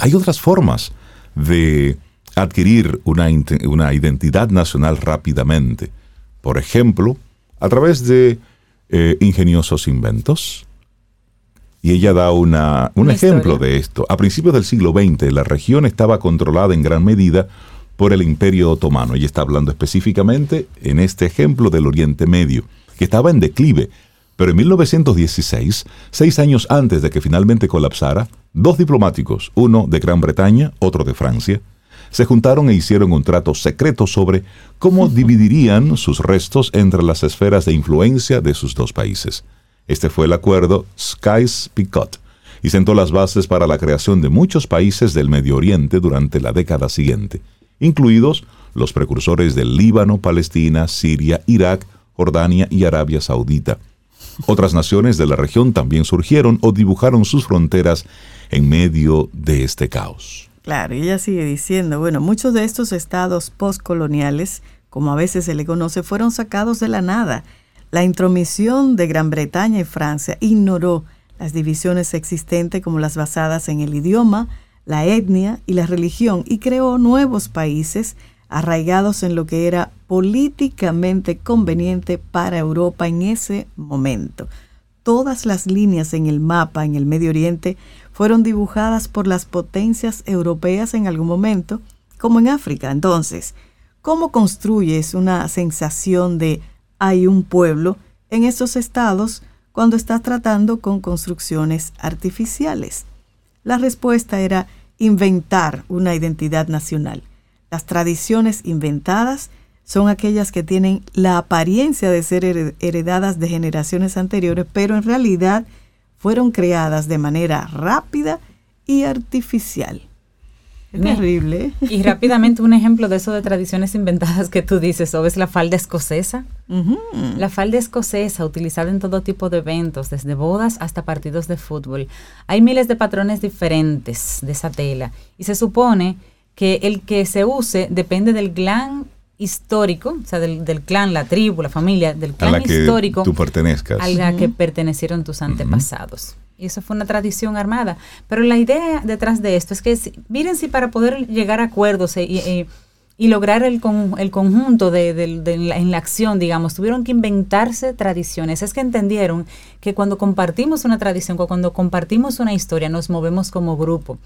hay otras formas de adquirir una, una identidad nacional rápidamente. Por ejemplo, a través de eh, ingeniosos inventos. Y ella da una, un una ejemplo historia. de esto. A principios del siglo veinte, la región estaba controlada en gran medida por el Imperio Otomano. Ella está hablando específicamente en este ejemplo del Oriente Medio, que estaba en declive. Pero en mil novecientos dieciséis, seis años antes de que finalmente colapsara, dos diplomáticos, uno de Gran Bretaña, otro de Francia, se juntaron e hicieron un trato secreto sobre cómo dividirían sus restos entre las esferas de influencia de sus dos países. Este fue el acuerdo Sykes-Picot y sentó las bases para la creación de muchos países del Medio Oriente durante la década siguiente, incluidos los precursores del Líbano, Palestina, Siria, Irak, Jordania y Arabia Saudita. Otras naciones de la región también surgieron o dibujaron sus fronteras en medio de este caos. Claro, y ella sigue diciendo, bueno, muchos de estos estados postcoloniales, como a veces se le conoce, fueron sacados de la nada. La intromisión de Gran Bretaña y Francia ignoró las divisiones existentes como las basadas en el idioma, la etnia y la religión y creó nuevos países arraigados en lo que era políticamente conveniente para Europa en ese momento. Todas las líneas en el mapa en el Medio Oriente fueron dibujadas por las potencias europeas en algún momento, como en África. Entonces, ¿cómo construyes una sensación de hay un pueblo en estos estados cuando estás tratando con construcciones artificiales? La respuesta era inventar una identidad nacional. Las tradiciones inventadas son aquellas que tienen la apariencia de ser heredadas de generaciones anteriores, pero en realidad fueron creadas de manera rápida y artificial. Es terrible. Y rápidamente un ejemplo de eso de tradiciones inventadas que tú dices, ¿o ves la falda escocesa? Uh-huh. La falda escocesa, utilizada en todo tipo de eventos, desde bodas hasta partidos de fútbol. Hay miles de patrones diferentes de esa tela y se supone que el que se use depende del clan histórico, o sea, del, del clan, la tribu, la familia, del clan a la que histórico tú pertenezcas. A la uh-huh. que pertenecieron tus antepasados. Uh-huh. Y eso fue una tradición armada. Pero la idea detrás de esto es que, si, miren si para poder llegar a acuerdos e, e, y lograr el, con, el conjunto de, de, de la, en la acción, digamos, tuvieron que inventarse tradiciones. Es que entendieron que cuando compartimos una tradición, cuando compartimos una historia, nos movemos como grupo.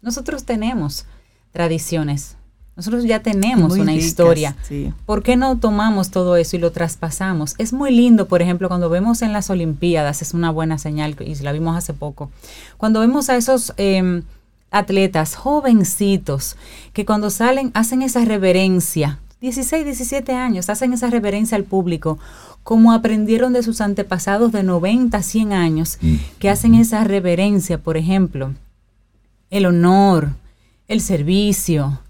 Nosotros tenemos tradiciones. Nosotros ya tenemos muy una ricas, historia. Sí. ¿Por qué no tomamos todo eso y lo traspasamos? Es muy lindo, por ejemplo, cuando vemos en las Olimpiadas, es una buena señal, y la vimos hace poco, cuando vemos a esos eh, atletas jovencitos que cuando salen hacen esa reverencia, dieciséis, diecisiete años, hacen esa reverencia al público, como aprendieron de sus antepasados de noventa, cien años, mm. que hacen esa reverencia, por ejemplo, el honor, el servicio.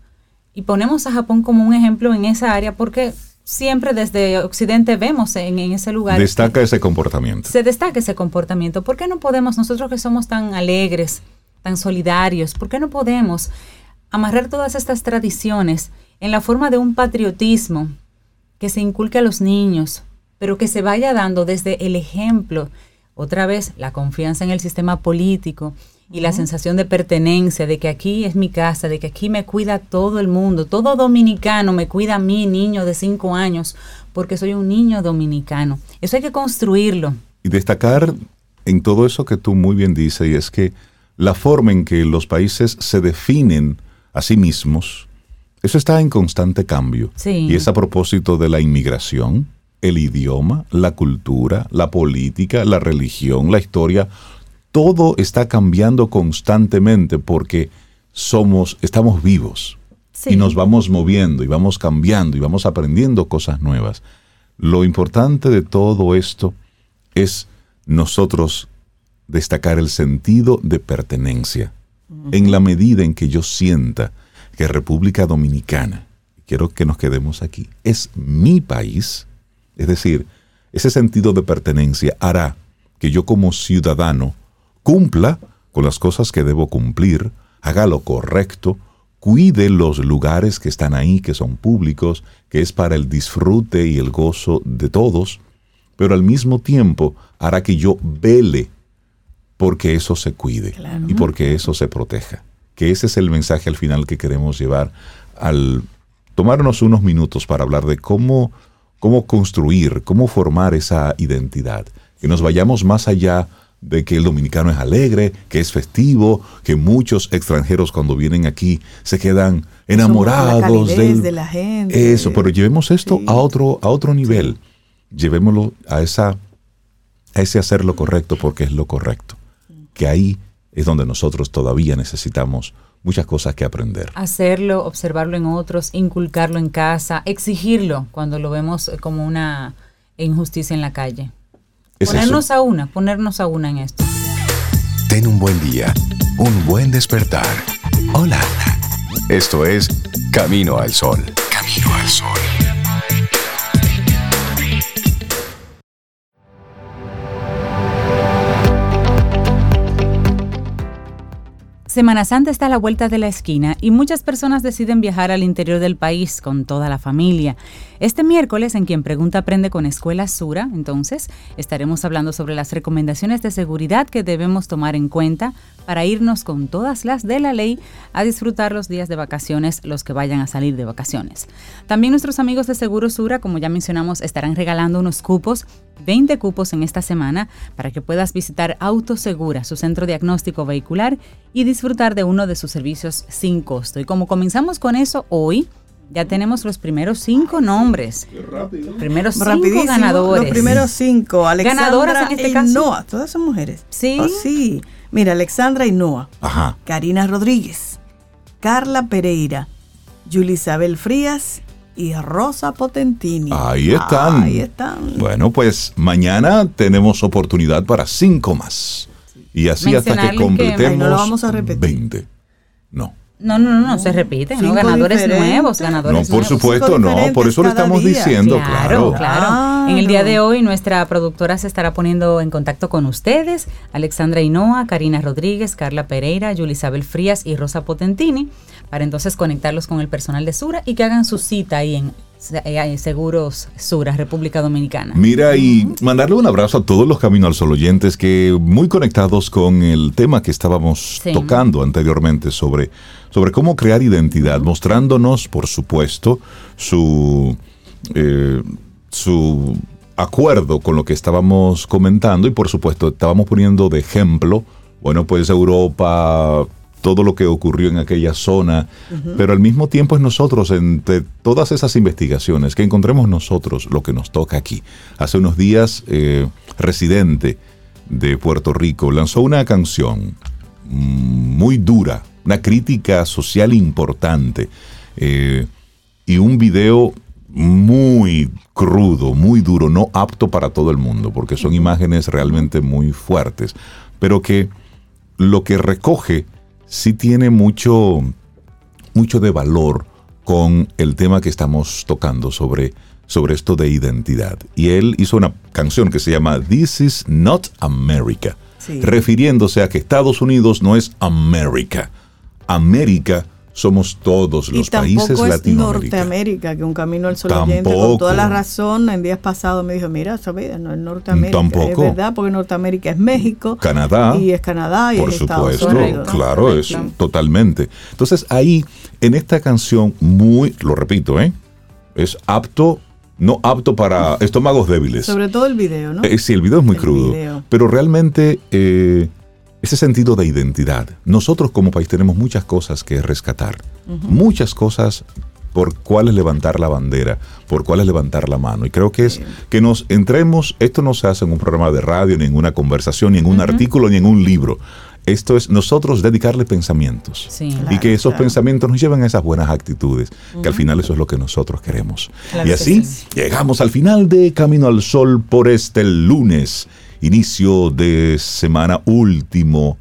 Y ponemos a Japón como un ejemplo en esa área porque siempre desde Occidente vemos en, en ese lugar. Destaca ese comportamiento. Se destaca ese comportamiento. ¿Por qué no podemos, nosotros que somos tan alegres, tan solidarios, por qué no podemos amarrar todas estas tradiciones en la forma de un patriotismo que se inculque a los niños, pero que se vaya dando desde el ejemplo? Otra vez, la confianza en el sistema político. Y la sensación de pertenencia, de que aquí es mi casa, de que aquí me cuida todo el mundo. Todo dominicano me cuida a mí, niño de cinco años, porque soy un niño dominicano. Eso hay que construirlo. Y destacar en todo eso que tú muy bien dices, y es que la forma en que los países se definen a sí mismos, eso está en constante cambio. Sí. Y es a propósito de la inmigración, el idioma, la cultura, la política, la religión, la historia. Todo está cambiando constantemente porque somos, estamos vivos sí. y nos vamos moviendo y vamos cambiando y vamos aprendiendo cosas nuevas. Lo importante de todo esto es nosotros destacar el sentido de pertenencia. Uh-huh. En la medida en que yo sienta que República Dominicana, quiero que nos quedemos aquí, es mi país, es decir, ese sentido de pertenencia hará que yo como ciudadano cumpla con las cosas que debo cumplir, haga lo correcto, cuide los lugares que están ahí, que son públicos, que es para el disfrute y el gozo de todos, pero al mismo tiempo hará que yo vele porque eso se cuide claro. y porque eso se proteja. Que ese es el mensaje al final que queremos llevar al tomarnos unos minutos para hablar de cómo, cómo construir, cómo formar esa identidad. Que nos vayamos más allá de que el dominicano es alegre, que es festivo, que muchos extranjeros cuando vienen aquí se quedan enamorados la del, de la gente. Eso, pero llevemos esto sí. a otro a otro nivel. Llevémoslo a esa a ese hacer lo correcto porque es lo correcto. Que ahí es donde nosotros todavía necesitamos muchas cosas que aprender. Hacerlo, observarlo en otros, inculcarlo en casa, exigirlo cuando lo vemos como una injusticia en la calle. ¿Es ponernos eso? a una, ponernos a una en esto. Ten un buen día, un buen despertar. Hola. Esto es Camino al Sol. Camino al Sol. Semana Santa está a la vuelta de la esquina y muchas personas deciden viajar al interior del país con toda la familia. Este miércoles, en Quien Pregunta Aprende con Escuela Sura, entonces, estaremos hablando sobre las recomendaciones de seguridad que debemos tomar en cuenta para irnos con todas las de la ley a disfrutar los días de vacaciones, los que vayan a salir de vacaciones. También nuestros amigos de Seguro Sura, como ya mencionamos, estarán regalando unos cupos, veinte cupos en esta semana, para que puedas visitar Autosegura, su centro diagnóstico vehicular, y disfrutar de uno de sus servicios sin costo. Y como comenzamos con eso hoy, ya tenemos los primeros cinco nombres. Qué rápido. Primeros cinco Rapidísimo, ganadores. Los primeros cinco. Alexandra Ganadoras en este caso. Noa. Todas son mujeres. Sí. Oh, sí. Mira, Alexandra y Noa. Ajá. Karina Rodríguez. Carla Pereira. Yulisabel Frías. Y Rosa Potentini. Ahí están. Ahí están. Bueno, pues mañana tenemos oportunidad para cinco más. Y así hasta que completemos que no lo vamos a repetir. veinte. No. No, no, no, no, se repiten, ¿no? Ganadores nuevos, ganadores nuevos. No, por supuesto, no, por eso lo estamos diciendo, claro. Claro, claro. En el día de hoy nuestra productora se estará poniendo en contacto con ustedes, Alexandra Hinoa, Karina Rodríguez, Carla Pereira, Yulisabel Frías y Rosa Potentini, para entonces conectarlos con el personal de Sura y que hagan su cita ahí en Seguros Sura, República Dominicana. Mira, y mandarle un abrazo a todos los Camino al Sol oyentes que muy conectados con el tema que estábamos sí. tocando anteriormente sobre, sobre cómo crear identidad, mostrándonos, por supuesto, su, eh, su acuerdo con lo que estábamos comentando y, por supuesto, estábamos poniendo de ejemplo, bueno, pues Europa, todo lo que ocurrió en aquella zona, uh-huh. pero al mismo tiempo es nosotros, entre todas esas investigaciones, que encontremos nosotros lo que nos toca aquí. Hace unos días, eh, residente de Puerto Rico lanzó una canción muy dura, una crítica social importante, eh, y un video muy crudo, muy duro, no apto para todo el mundo, porque son imágenes realmente muy fuertes, pero que lo que recoge sí tiene mucho, mucho de valor con el tema que estamos tocando sobre, sobre esto de identidad. Y él hizo una canción que se llama This is not America, sí. refiriéndose a que Estados Unidos no es América. América somos todos los y países latinoamericanos. Y tampoco es Norteamérica, que un Camino al Sol oyente con toda la razón en días pasados me dijo, mira, sabes, no es Norteamérica. Tampoco. Es verdad, porque Norteamérica es México. Canadá. Y es Canadá y por es supuesto, Estados Unidos. Claro, es totalmente. Entonces ahí, en esta canción, muy, lo repito, ¿eh? es apto, no apto para estómagos débiles. Sobre todo el video, ¿no? Eh, sí, el video es muy el crudo. Video. Pero realmente... Eh, ese sentido de identidad. Nosotros como país tenemos muchas cosas que rescatar, uh-huh. muchas cosas por cuáles levantar la bandera, por cuáles levantar la mano. Y creo que es que nos entremos, esto no se hace en un programa de radio, ni en una conversación, ni en un uh-huh. artículo, ni en un libro. Esto es nosotros dedicarle pensamientos sí, y claro, que esos claro. pensamientos nos lleven a esas buenas actitudes, uh-huh. que al final eso es lo que nosotros queremos. Claro, y así sí. llegamos al final de Camino al Sol por este lunes. Inicio de semana, último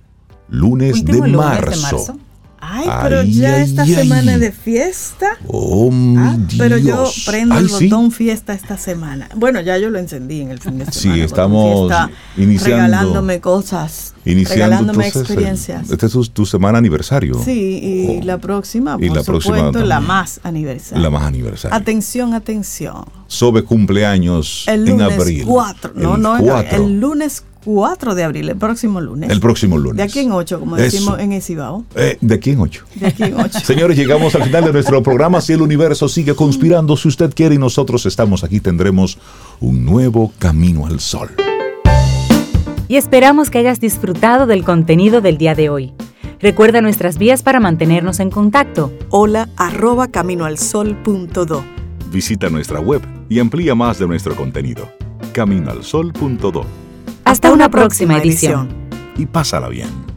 lunes, último de, lunes marzo. de marzo. Ay, pero ay, ya ay, esta ay. semana de fiesta. Oh, ah, pero Dios. Yo prendo ay, el botón sí. fiesta esta semana. Bueno, ya yo lo encendí en el fin de semana. Sí, estamos iniciando. Regalándome cosas. Iniciando, regalándome entonces, experiencias. Esta es tu, tu semana aniversario. Sí, y oh. la próxima, por y la supuesto, próxima la más aniversario. La más aniversario. Atención, atención. Sobe cumpleaños el lunes en abril. Cuatro, no, el no, cuatro. No, el lunes cuatro de abril, el próximo lunes. El próximo lunes. De aquí en ocho, como decimos Eso. en el Cibao. Eh, de aquí en ocho. De aquí en ocho. Señores, llegamos al final de nuestro programa. Si el universo sigue conspirando, si usted quiere y nosotros estamos aquí, tendremos un nuevo Camino al Sol. Y esperamos que hayas disfrutado del contenido del día de hoy. Recuerda nuestras vías para mantenernos en contacto. Hola, arroba camino al sol punto do. Visita nuestra web y amplía más de nuestro contenido. camino al sol punto do. Hasta una próxima edición. Y pásala bien.